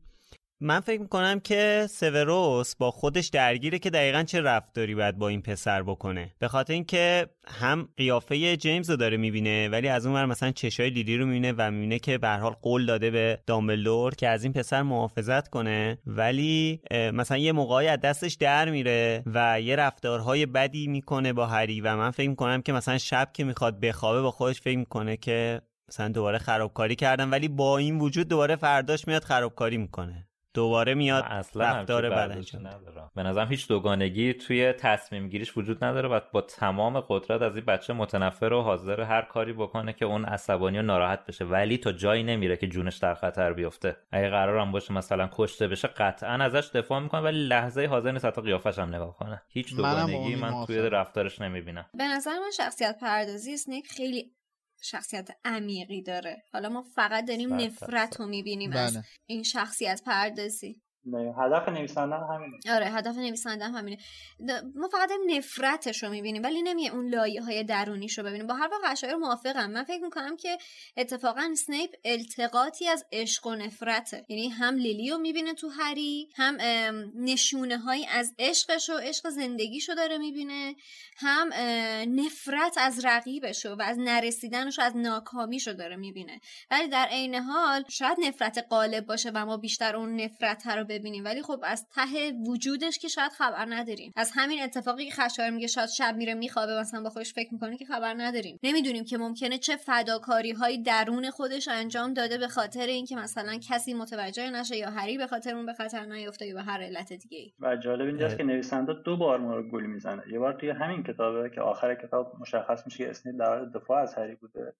من فکر میکنم که سیوروس با خودش درگیره که دقیقاً چه رفتاری باید با این پسر بکنه، به خاطر اینکه هم قیافه جیمز رو داره میبینه، ولی از اون ور مثلا چشای لیلی رو میبینه و میبینه که به هر حال قول داده به دامبلدور که از این پسر محافظت کنه، ولی مثلا یه موقعی از دستش در میره و یه رفتارهای بدی میکنه با هری. و من فکر میکنم که مثلا شب که میخواد بخوابه با خودش فکر میکنه که مثلا دوباره خرابکاری کردم، ولی با این وجود دوباره فرداش میاد خرابکاری میکنه، دوباره میاد رفتار بد انجام میده. به نظرم هیچ دوگانگی توی تصمیم گیریش وجود نداره و با تمام قدرت از این بچه متنفر و حاضر هر کاری بکنه که اون عصبانی و ناراحت بشه، ولی تا جایی نمیره که جونش در خطر بیفته. اگه قرارم باشه مثلا کشته بشه قطعا ازش دفاع میکنه، ولی لحظه حاضر نیست حتی قیافش هم نگاه کنه. هیچ دوگانگی من, من توی رفتارش نمیبینم. به نظر من شخصیت پردازی اسنیپ خیلی شخصیت عمیقی داره. حالا ما فقط داریم نفرت رو میبینیم از این شخصیت پردازی. نه هدف نویسنده همینه. آره هدف نویسنده همینه، ما فقط نفرتش رو میبینیم ولی نمیه اون لایه‌های درونیش رو ببینیم. با هر واقع شاعر موافقم. من فکر میکنم که اتفاقا اسنیپ التقاطی از عشق و نفرته، یعنی هم لیلیو میبینه تو هری، هم نشونه هایی از عشقش و عشق زندگیش رو داره میبینه، هم نفرت از رقیبش و از نرسیدنش و از ناکامیش رو داره میبینه، ولی در عین حال شاید نفرت غالب باشه و ما بیشتر اون نفرت رو ببینیم، ولی خب از ته وجودش که شاید خبر نداریم. از همین اتفاقی که خشایار میگه شاید شب میره میخوابه مثلا با خودش فکر میکنه که خبر نداریم، نمیدونیم که ممکنه چه فداکاری های درون خودش انجام داده به خاطر اینکه مثلا کسی متوجه نشه یا هری به خاطر اون به خطر نیفته یا به هر علت دیگه ای. و جالب اینجاست که نویسنده دو بار ما رو گول میزنه، یه بار توی همین کتابه که آخر کتاب مشخص میشه اسنیپ در دفاع از هری بوده،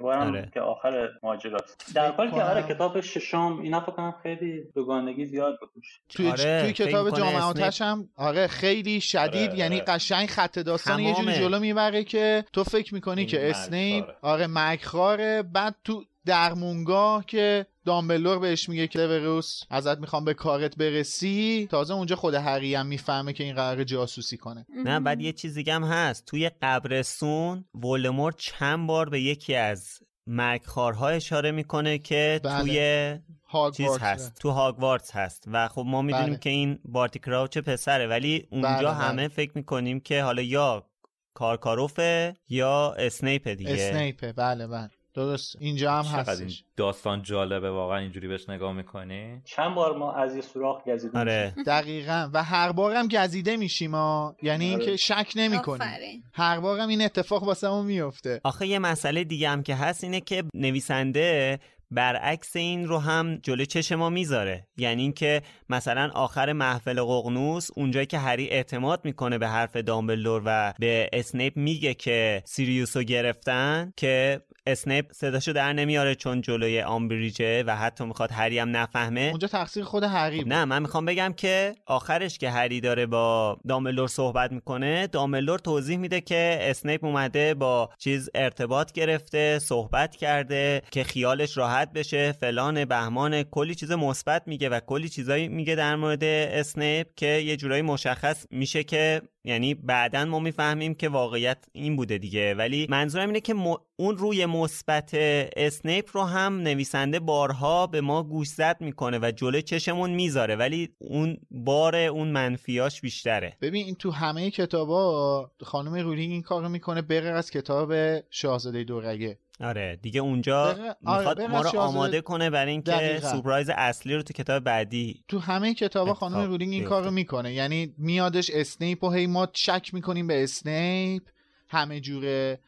وارم که آخر ماجراست. در حالی که آره کتاب ششم اینا فکر کنم خیلی دوگانگی زیاد بود توی آره، توی کتاب جامعاتش هم آره خیلی شدید. آره، یعنی آره. قشنگ خط داستان یه جوری جلو میبره که تو فکر میکنی که اسنیپ آره مگخاره. بعد تو درمونگاه که دامبلدور بهش میگه که سیوروس ازت میخوام به کارت برسی، تازه اونجا خود هری هم میفهمه که این قراره جاسوسی کنه. نه بعد یه چیز دیگه هم هست، توی قبرستون ولدمورت چند بار به یکی از مرگخوارها اشاره میکنه که بله. توی هاگوارتس هست بله. تو هاگوارتس هست و خب ما میدونیم بله. که این بارتی کراوچ پسره، ولی اونجا بله. همه بله. فکر میکنیم که حالا یا کارکاروفه یا اسنیپ دیگه. اسنیپ بله بله درست. اینجا هم هستش. داستان جالبه واقعا اینجوری بهش نگاه میکنی. چند بار ما از یه سوراخ گزیده آره. میشیم دقیقاً و هر بارم گزیده میشیم ما، یعنی آره. اینکه شک نمیکنیم، هر بارم این اتفاق واسمون میفته. آخه یه مسئله دیگه هم که هست اینه که نویسنده برعکس این رو هم جلوی چشم ما میذاره. یعنی اینکه مثلا آخر محفل ققنوس اونجایی که هری اعتماد میکنه به حرف دامبلدور و به اسنیپ میگه که سیریوسو گرفتن، که اسنیپ صداشو در نمیاره چون جلوی آمبریجه و حتی میخواد هری هم نفهمه. اونجا تقصیر خود هری بود. نه، من میخوام بگم که آخرش که هری داره با دامبلدور صحبت میکنه، دامبلدور توضیح میده که اسنیپ اومده با چیز ارتباط گرفته، صحبت کرده که خیالش راحت بشه، فلان بهمان، کلی چیز مثبت میگه و کلی چیزایی میگه در مورد اسنیپ که یه جورایی مشخص میشه که یعنی بعداً ما میفهمیم که واقعیت این بوده دیگه. ولی منظورم اینه که م... اون روی مثبت اسنیپ رو هم نویسنده بارها به ما گوشزد میکنه و جلوی چشمون میذاره، ولی اون بار اون منفیاش بیشتره. ببین این تو همه کتابا خانم رولینگ این کارو میکنه بغیر از کتاب شاهزاده دورگه. آره دیگه اونجا بغ... میخواد آره ما رو آماده کنه برای اینکه سورپرایز اصلی رو تو کتاب بعدی. تو همه کتابا خانم رولینگ این کارو میکنه، یعنی میادش اسنیپ و هی ما شک میکنیم به اسنیپ، همه جوره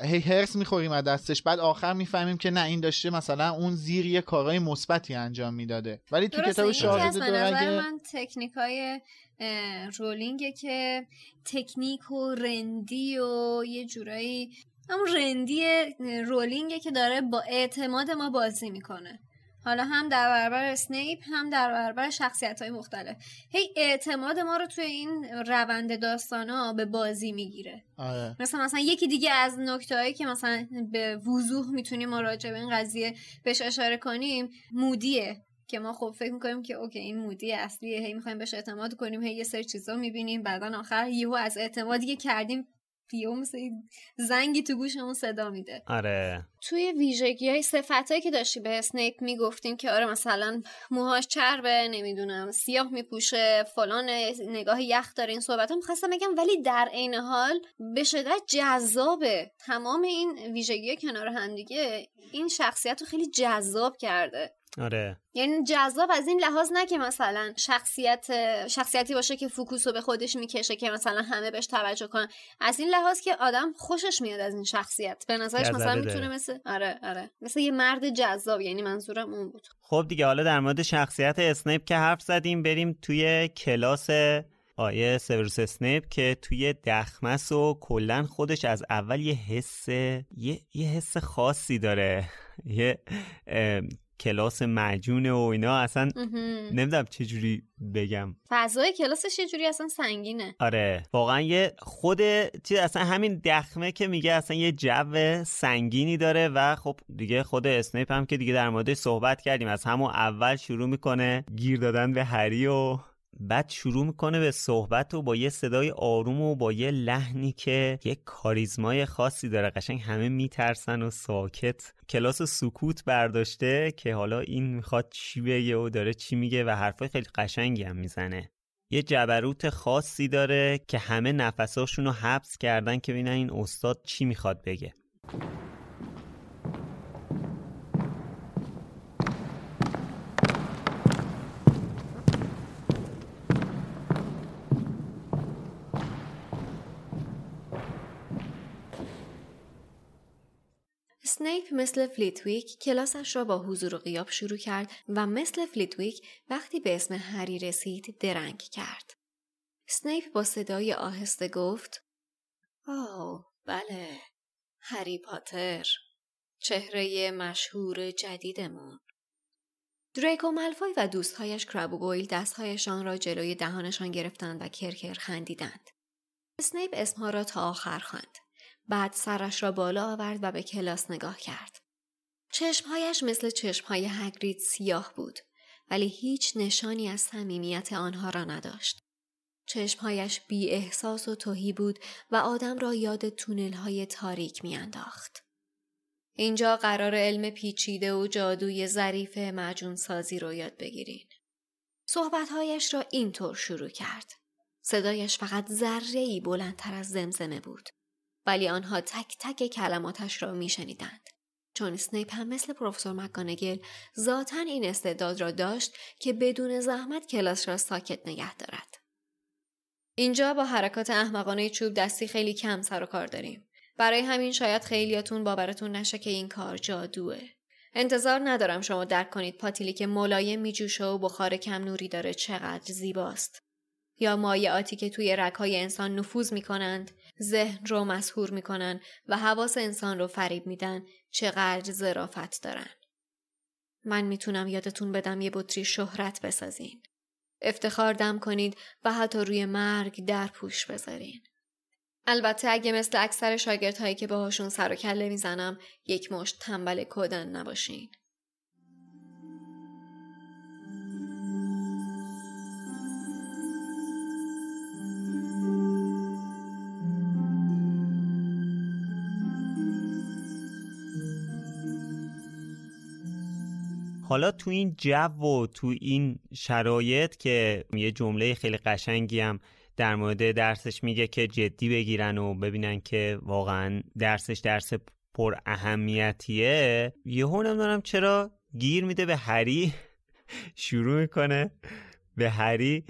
هی هرس میخوریم از دستش، بعد آخر میفهمیم که نه این داشته مثلا اون زیر یه کارهای مثبتی انجام میداده. ولی تو کتاب شاهزاده دورگه من تکنیکای رولینگه که تکنیک و رندی و یه جورایی همون رندی رولینگه که داره با اعتماد ما بازی میکنه، حالا هم در برابر اسنیپ هم در برابر شخصیت‌های مختلف. هی اعتماد ما رو توی این روند داستانا به بازی میگیره. آره. مثلا مثلا یکی دیگه از نکته‌هایی که مثلا به وضوح میتونیم مراجعه به این قضیه بهش اشاره کنیم مودیه، که ما خب فکر میکنیم که اوکی این مودی اصلیه، هی میخوایم بهش اعتماد کنیم، هی یه سری چیزا میبینیم، بعدا آخر یهو از اعتمادی که کردیم پیوم زنگی تو گوشمون صدا میده. آره. توی ویژگی‌های صفتایی که داشتی به اسنیپ میگفتیم که آره مثلا موهاش چربه، نمیدونم سیاه میپوشه، فلان نگاه یخ داره، این صحبت‌ها می‌خواستم بگم، ولی در عین حال به شدت جذابه. تمام این ویژگی‌ها کنار هم دیگه این شخصیت رو خیلی جذاب کرده. آره. یعنی جذاب از این لحاظ نه که مثلا شخصیت شخصیتی باشه که فوکوسو به خودش میکشه که مثلا همه بهش توجه کنن، از این لحاظ که آدم خوشش میاد از این شخصیت، به نظرش مثلا میتونه مثل آره آره مثل یه مرد جذاب، یعنی منظورم اون بود. خب دیگه حالا در مورد شخصیت اسنیپ که حرف زدیم، بریم توی کلاس آیه سیوروس اسنیپ که توی دخمس و کلا خودش از اول یه حس یه, یه حس خاصی داره، یه کلاس معجونه و اینا، اصلا نمیدونم چجوری بگم فضای کلاسش یه جوری اصلا سنگینه. آره واقعا یه خود چیز اصلا همین دخمه که میگه اصلا یه جو سنگینی داره و خب دیگه خود اسنیپ هم که دیگه در موردش صحبت کردیم، از همون اول شروع میکنه گیر دادن به هری و بعد شروع میکنه به صحبت و با یه صدای آروم و با یه لحنی که یه کاریزمای خاصی داره، قشنگ همه میترسن و ساکت، کلاس سکوت برداشته که حالا این میخواد چی بگه و داره چی میگه و حرفای خیلی قشنگی هم میزنه. یه جبروت خاصی داره که همه نفساشون رو حبس کردن که ببینن این استاد چی میخواد بگه. اسنیپ مثل فلیتویک کلاسش را با حضور و غیاب شروع کرد و مثل فلیتویک وقتی به اسم هری رسید درنگ کرد. اسنیپ با صدای آهسته گفت: آه بله، هری پاتر، چهره مشهور جدیدمون. دریکو مالفوی و دوستهایش کراب و گویل دستهایشان را جلوی دهانشان گرفتند و کرکر خندیدند. اسنیپ اسمها را تا آخر خواند. بعد سرش را بالا آورد و به کلاس نگاه کرد. چشمهایش مثل چشمهای هاگرید سیاه بود، ولی هیچ نشانی از صمیمیت آنها را نداشت. چشمهایش بی احساس و تهی بود و آدم را یاد تونل‌های تاریک می‌انداخت. اینجا قرار علم پیچیده و جادوی ظریف معجون سازی را یاد بگیرین. صحبتهایش را اینطور شروع کرد. صدایش فقط ذره‌ای بلندتر از زمزمه بود، ولی آنها تک تک کلماتش را می شنیدند. چون اسنیپ هم مثل پروفسور مک‌گانگل ذاتاً این استعداد را داشت که بدون زحمت کلاس را ساکت نگه دارد. اینجا با حرکات احمقانه چوب دستی خیلی کم سر و کار داریم. برای همین شاید خیلیاتون باورتون نشه که این کار جادوه. انتظار ندارم شما درک کنید پاتیلی که ملایم میجوشه و بخار کم نوری داره چقدر زیباست. یا مایعاتی که توی رگ‌های انسان نفوذ میکنند، ذهن رو مسحور میکنن و حواس انسان رو فریب میدن، چقدر ظرافت دارن. من میتونم یادتون بدم یه بطری شهرت بسازین. افتخار دم کنید و حتی روی مرگ در پوش بذارین. البته اگه مثل اکثر شاگردهایی که باهاشون سر و کله میزنم یک مشت تنبل کودن نباشین. حالا تو این جو و تو این شرایط که یه جمله خیلی قشنگی هم در مورد درسش میگه که جدی بگیرن و ببینن که واقعا درسش درس پر اهمیتیه، یهو نمیدونم چرا گیر میده به هری. شروع میکنه به هری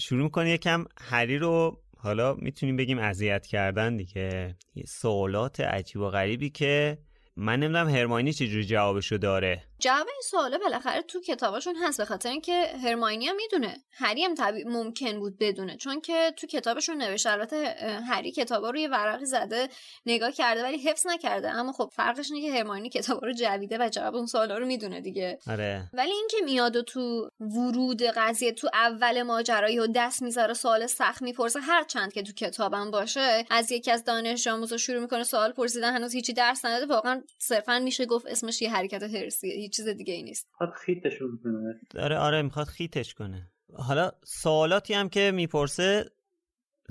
شروع میکنه یکم هری رو حالا میتونیم بگیم اذیت کردن دیگه، سوالات عجیب و غریبی که من نمیدونم هرماینی چجوری جوابشو داره. جواب این سواله بالاخره تو کتاباشون هست، به خاطر اینکه هرماینی هم میدونه، هری هم طبیعی ممکن بود بدونه، چون که تو کتابشون نوشته. البته هری کتابا رو یه ورقی زده نگاه کرده ولی حفظ نکرده، اما خب فرقش اینه که هرماینی کتابا رو جویده و جواب اون سوالا رو میدونه دیگه. آره. ولی اینکه میاد و تو ورود قضیه تو اول ماجرایی و دست میذاره سوال سخت میپرسه، هر چند که تو کتابم باشه، از یکی از دانش آموزا شروع میکنه سوال پرسیدن، هنوز هیچی درس نداده، واقعا صرفاً میشه گفت اسمش یه حرکت هرسیه، چیز دیگه ای نیست. میخواد خیتش کنه. آره آره میخواد خیتش کنه. حالا سوالاتی هم که میپرسه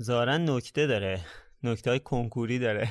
ظاهراً نکته داره. نکته‌های کنکوری داره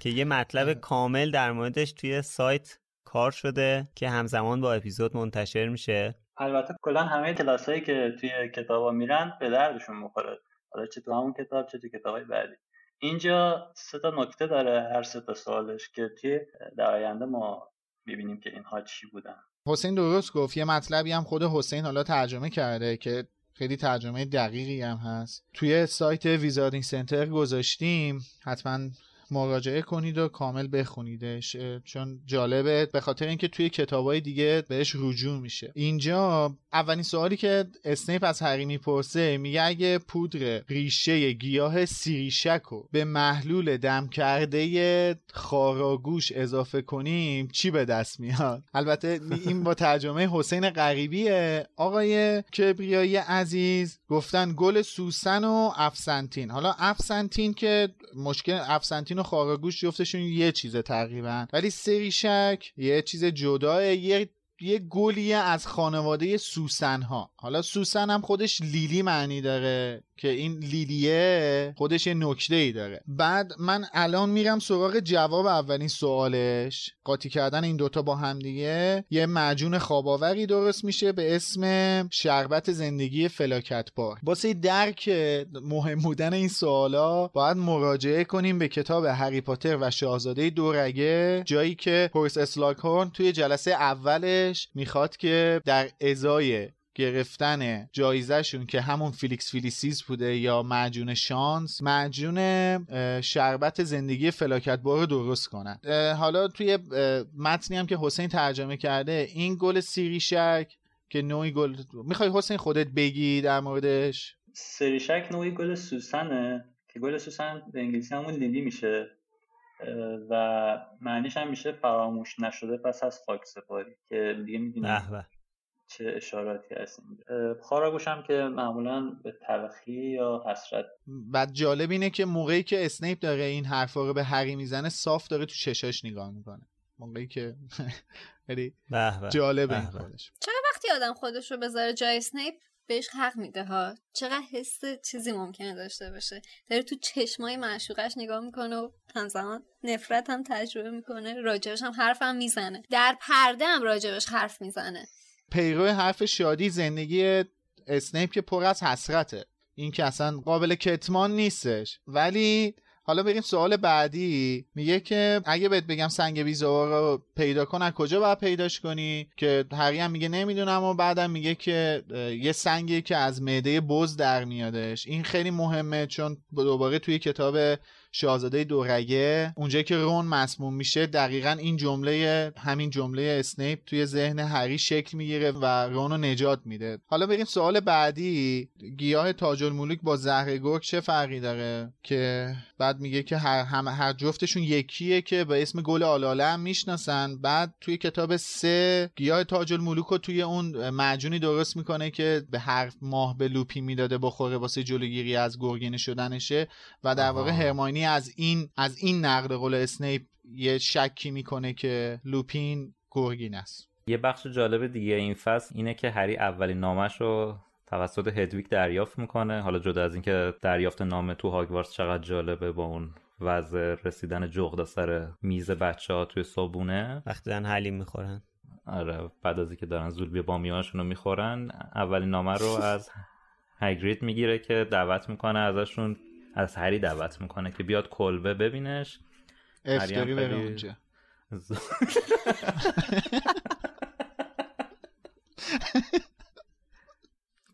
که یه مطلب کامل در موردش توی سایت کار شده که همزمان با اپیزود منتشر میشه. البته کلاً همه کلاسایی که توی کتابا میرن به دردشون میخوره. حالا چه تو همون کتاب چه تو کتابای بعدی. اینجا سه تا نکته داره هر سه تا سوالش که توی در آینده ما ببینیم که اینها چی بودن. حسین درست گفت، یه مطلبی هم خود حسین حالا ترجمه کرده که خیلی ترجمه دقیقی هم هست، توی سایت ویزاردینگ سنتر گذاشتیم، حتما مراجعه کنید و کامل بخونیدش، چون جالبه به خاطر اینکه توی کتابای دیگه بهش رجوع میشه. اینجا اولین سوالی که اسنیپ از هری میپرسه میگه اگه پودر ریشه گیاه سیریشک رو به محلول دم کرده خاراگوش اضافه کنیم چی به دست میاد؟ البته این با ترجمه حسین غریبیه. آقای کبریایی عزیز گفتن گل سوسن و افسنتین. حالا افسنتین که مشکل افسنتین و خاراگوش جفتشون یه چیزه تقریبا، ولی سریشک یه چیز جداه، یه یه گلیه از خانواده سوسن ها. حالا سوسن هم خودش لیلی معنی داره که این لیلیه خودش یه نکته‌ای داره. بعد من الان میرم سراغ جواب اولین سوالش. قاطی کردن این دوتا با هم دیگه یه معجون خواباوری درست میشه به اسم شربت زندگی فلاکتبار. واسه درک مهم بودن این سوالا باید مراجعه کنیم به کتاب هری پاتر و شاهزاده دورگه، جایی که هورس اسلاگهورن توی جلسه اولش میخواد که در ازای گرفتن جایزه شون که همون فیلیکس فیلیسیز بوده یا معجون شانس، معجون شربت زندگی فلاکتبار رو درست کنن. حالا توی متنی هم که حسین ترجمه کرده این گل سیریشک که نوعی گل، میخوای حسین خودت بگی در موردش؟ سیریشک نوعی گل سوسنه که گل سوسن به انگلیسی همون لیلی میشه و معنیش هم میشه فراموش نشده پس از خاکسپاری، که دیگه میدونیم چه اشاراتی هست. خاراگوش هم که معمولا به تلخی یا حسرت. بعد جالب اینه که موقعی که اسنیپ داره این حرفا رو به هری میزنه صاف داره تو چشاش نگاه میکنه، موقعی که خیلی جالب این خودش. چقدر وقتی آدم خودش رو بذاره جای اسنیپ بهش حق میده ها، چقدر حس چیزی ممکنه داشته باشه. داره تو چشمای معشوقش نگاه میکنه و همزمان نفرت هم تجربه میکنه، راجبش هم حرف هم میزنه، در پرده هم راجبش حرف میزنه. پیرو حرف شادی زندگی اسنیپ که پر از حسرته، این که اصلا قابل کتمان نیستش. ولی حالا بریم سوال بعدی. میگه که اگه بهت بگم سنگ بیزار رو پیدا کن از کجا باید پیداش کنی، که هری هم میگه نمیدونم و بعدم میگه که یه سنگی که از معده بز در میادش. این خیلی مهمه چون دوباره توی کتاب شاهزاده دورگه، اونجایی که رون مسموم میشه دقیقاً این جمله، همین جمله اسنیپ توی ذهن هری شکل میگیره و رون رو نجات میده. حالا بریم سوال بعدی. گیاه تاج الملوک با زهر گرگ چه فرقی داره؟ که بعد میگه که هر هم هر جفتشون یکیه که به اسم گل آلاله هم میشناسن. بعد توی کتاب سه گیاه تاج الملوک رو توی اون معجونی درست میکنه که به هر ماه به لوپی میداده بخوره واسه جلوگیری از گرگینه شدنشه و در واقع هرماینی از این از این نقل قول اسنیپ یه شکی میکنه که لوپین گرگین است. یه بخش جالب دیگه این فصل اینه که هری اولین نامش رو توسط هدویگ دریافت میکنه. حالا جدا از اینکه دریافت نامه تو هاگوارتس چقدر جالبه با اون وضع رسیدن جغدا سر میز بچه‌ها توی صابونه وقتی دارن حلیم میخورن، آره بعد از اینکه دارن زولبی بامیاشونو میخورن، اولین نامه رو از هاگرید میگیره که دعوت میکنه ازشون، از هری دعوت میکنه که بیاد کلبه ببینش. افتاری بره اونجا.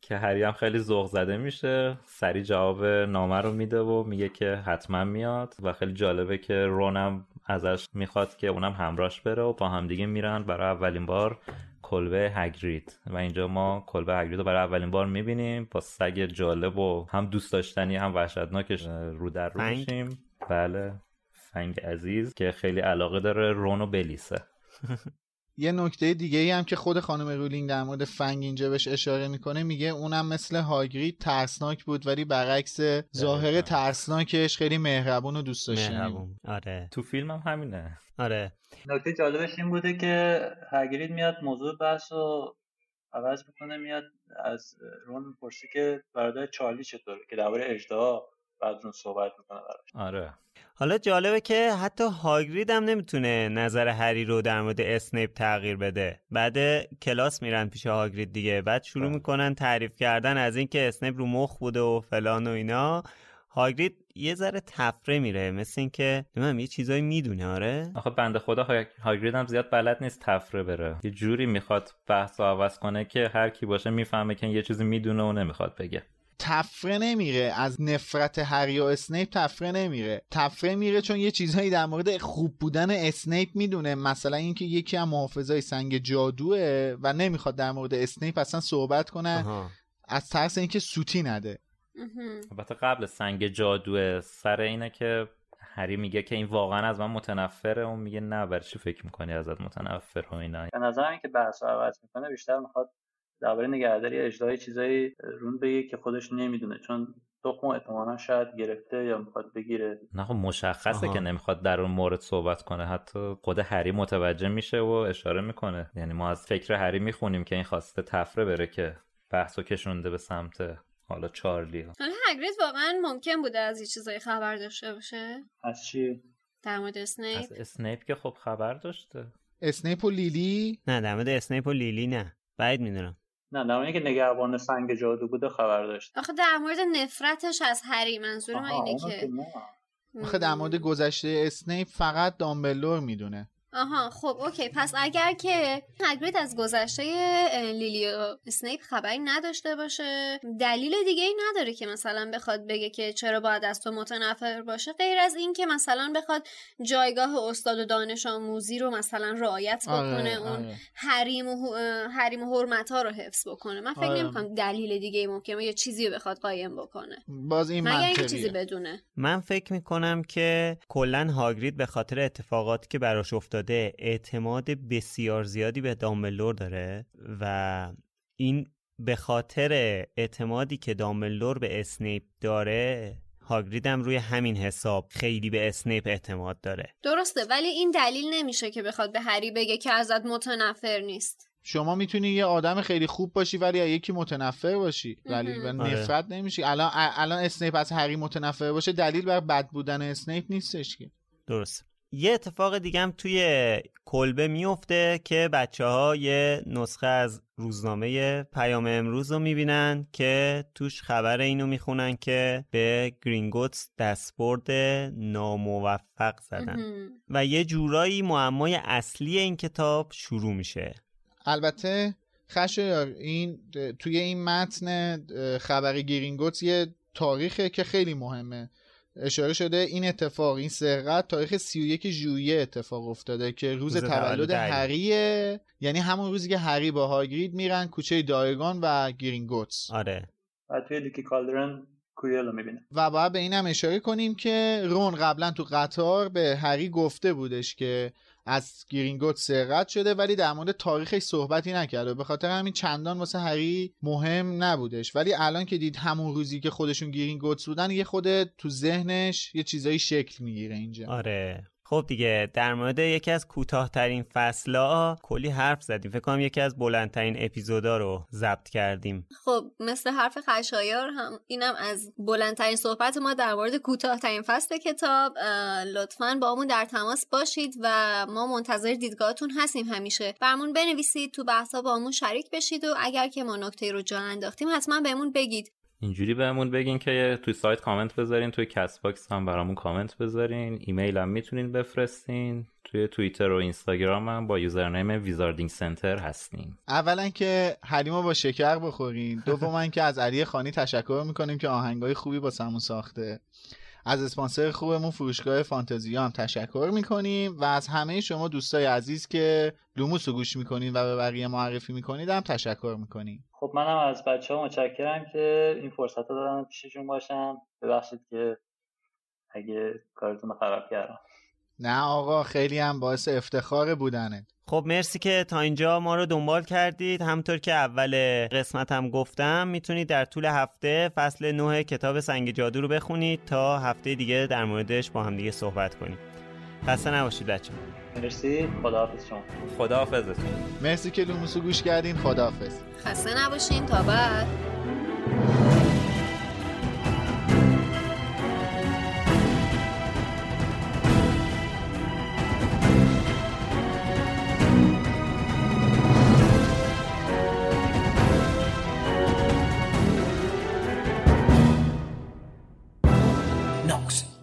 که هری هم خیلی ذوق زده میشه، سری جواب نامه رو میده و میگه که حتما میاد و خیلی جالبه که رونم ازش میخواد که اونم همراهش بره و با هم دیگه میرن برای اولین بار کلبه هاگرید و اینجا ما کلبه هاگرید رو برای اولین بار میبینیم با سگ جالب و هم دوست داشتنی هم وحشتناکش رو در رو میشیم. بله فنگ عزیز که خیلی علاقه داره رونو بلیسه. یه نکته دیگه ای هم که خود خانم رولینگ در مورد فنگ اینجا بهش اشاره میکنه، میگه اونم مثل هاگرید ترسناک بود ولی برعکس ظاهر ترسناکش خیلی مهربون و دوست داشتنی. آره تو فیلمم هم همینه. آره نکته جالبش این بوده که هاگرید میاد موضوع بحث رو عوض میکنه، میاد از رون میپرسه که برادر چارلی چطوره که درباره اژدها بعد اون صحبت میکنه براش. آره حالا جالبه که حتی هاگرید هم نمیتونه نظر هری رو در مورد اسنیپ تغییر بده. بعد کلاس میرن پیش هاگرید دیگه، بعد شروع میکنن تعریف کردن از این که اسنیپ رو مخ بوده و فلان و اینا. هاگرید یه ذره تفره میره، مثل این که نمیدونم یه چیزایی میدونه. آره آخه بنده خدا هاگرید هم زیاد بلد نیست تفره بره، یه جوری میخواد بحثو عوض کنه که هر کی باشه میفهمه که یه چیزی میدونه و نمیخواد بگه. تفره نمیره از نفرت هری و اسنیپ، تفره نمیره تفره میره چون یه چیزهایی در مورد خوب بودن اسنیپ میدونه، مثلا اینکه یکی از محافظای سنگ جادوه و نمیخواد در مورد اسنیپ اصلا صحبت کنه از ترس اینکه سوتی نده. البته قبل سنگ جادوه سر اینه که هری میگه که این واقعا از من متنفره، اون میگه نه برای چی فکر میکنی ازت متنفر و اینا. به نظر اینکه بحث عوض میکنه، بیشتر میخواد درباره نگهداری اجدای چیزایی رون بگه که خودش نمیدونه چون تخم احتمالاً شاید گرفته یا میخواد بگیره. نه خب مشخصه آها. که نمیخواد در اون مورد صحبت کنه، حتی خود هری متوجه میشه و اشاره میکنه. یعنی ما از فکر هری میخونیم که این خواسته تفره بره که بحثو کشونده به سمت حالا چارلی. حالا هاگرید واقعا ممکن بوده از این چیزای خبر داشته باشه. از چی؟ در مورد اسنیپ. از اسنیپ که خب خبر داشته. اسنیپ و لیلی؟ نه در مورد اسنیپ و لیلی نه. بعید میدونم. نه نه اونی که نگهبان سنگ جادو بوده خبر داشت. آخه در مورد نفرتش از هری منظور من اینه که آخه در مورد گذشته اسنیپ فقط دامبلور میدونه. آها خب اوکی، پس اگر که هاگرید از گذشته لیلی و اسنیپ خبری نداشته باشه دلیل دیگه ای نداره که مثلا بخواد بگه که چرا باید از تو متنفر باشه غیر از این که مثلا بخواد جایگاه استاد و دانش آموزی رو مثلا رعایت بکنه، آه، اون آه. حریم و حریم و حرمت ها رو حفظ بکنه. من فکر نمی‌کنم دلیل دیگه ای ممکنه یه چیزی رو بخواد قایم بکنه. باز این منطقیه. چیزی بدونه. من فکر می‌کنم که کلاً هاگرید به خاطر اتفاقاتی که براش افتاد اعتماد بسیار زیادی به دامبلدور داره و این به خاطر اعتمادی که دامبلدور به اسنیپ داره هاگرید هم روی همین حساب خیلی به اسنیپ اعتماد داره. درسته ولی این دلیل نمیشه که بخواد به هری بگه که ازت متنفر نیست. شما میتونی یه آدم خیلی خوب باشی ولی یکی متنفر باشی، دلیل بر نفرت نمیشی. الان الان اسنیپ از هری متنفر باشه دلیل بر بد بودن اسنیپ نیستش که. درسته. یه اتفاق دیگه هم توی کلبه میفته که بچه‌ها یه نسخه از روزنامه پیام امروز رو میبینن که توش خبر اینو میخونن که به گرینگوتس دستبرد ناموفق زدن و یه جورایی معمای اصلی این کتاب شروع میشه. البته خشایار این توی این متن خبر گرینگوتس یه تاریخه که خیلی مهمه. اشاره شده این اتفاق، این سرقت تاریخ سی و یک ژوئیه اتفاق افتاده که روز, روز تولد هریه، یعنی همون روزی که هری با هاگرید میرن کوچه دایگان و گرینگوتس. آره. و توی لیکی کالدرن کوریلو میبینه. و باید به اینم اشاره کنیم که رون قبلا تو قطار به هری گفته بودش که از گرینگوتس سرقت شده، ولی در مورد تاریخش صحبتی نکرده، به خاطر همین چندان واسه هری مهم نبودش. ولی الان که دید همون روزی که خودشون گرینگوتس بودن، یه خود تو ذهنش یه چیزایی شکل میگیره اینجا. آره خب دیگه در مورد یکی از کوتاه‌ترین فصل‌ها کلی حرف زدیم، فکر کنم یکی از بلندترین اپیزودا رو ضبط کردیم. خب مثل حرف خشایار هم اینم از بلندترین صحبت ما در مورد کوتاه‌ترین فصل کتاب. لطفاً با همون در تماس باشید و ما منتظر دیدگاهتون هستیم. همیشه برامون بنویسید، تو بحث‌ها با همون شریک بشید و اگر که ما نکته‌ای رو جا انداختیم حتما بهمون بگید. اینجوری بهمون بگین که توی سایت کامنت بذارین، توی کست باکس هم برامون کامنت بذارین، ایمیل هم میتونین بفرستین، توی توییتر و اینستاگرام هم با یوزرنیم ویزاردینگ سنتر هستین. اولا که حلیما با شکر بخورین، دوما که از علی خانی تشکر میکنیم که آهنگای خوبی واسمون ساخته، از اسپانسر خوبمون فروشگاه فانتزیا هم تشکر میکنیم و از همه شما دوستای عزیز که لوموسو گوش میکنین و به بقیه معرفی میکنید هم تشکر میکنیم. خب منم از بچه‌ها متشکرم که این فرصت رو دادن پیششون باشم. ببخشید که اگه کارتون رو خراب کردم. نه آقا، خیلی هم باعث افتخار بودنه. خب مرسی که تا اینجا ما رو دنبال کردید. همطور که اول قسمت هم گفتم، میتونید در طول هفته فصل نه کتاب سنگ جادو رو بخونید تا هفته دیگه در موردش با هم دیگه صحبت کنیم. خسته نباشید بچه‌ها. مرسی، خداحافظ شما. خداحافظ. مرسی که لوموسو گوش کردین. خداحافظ. خسته نباشین، تا بعد. Knox.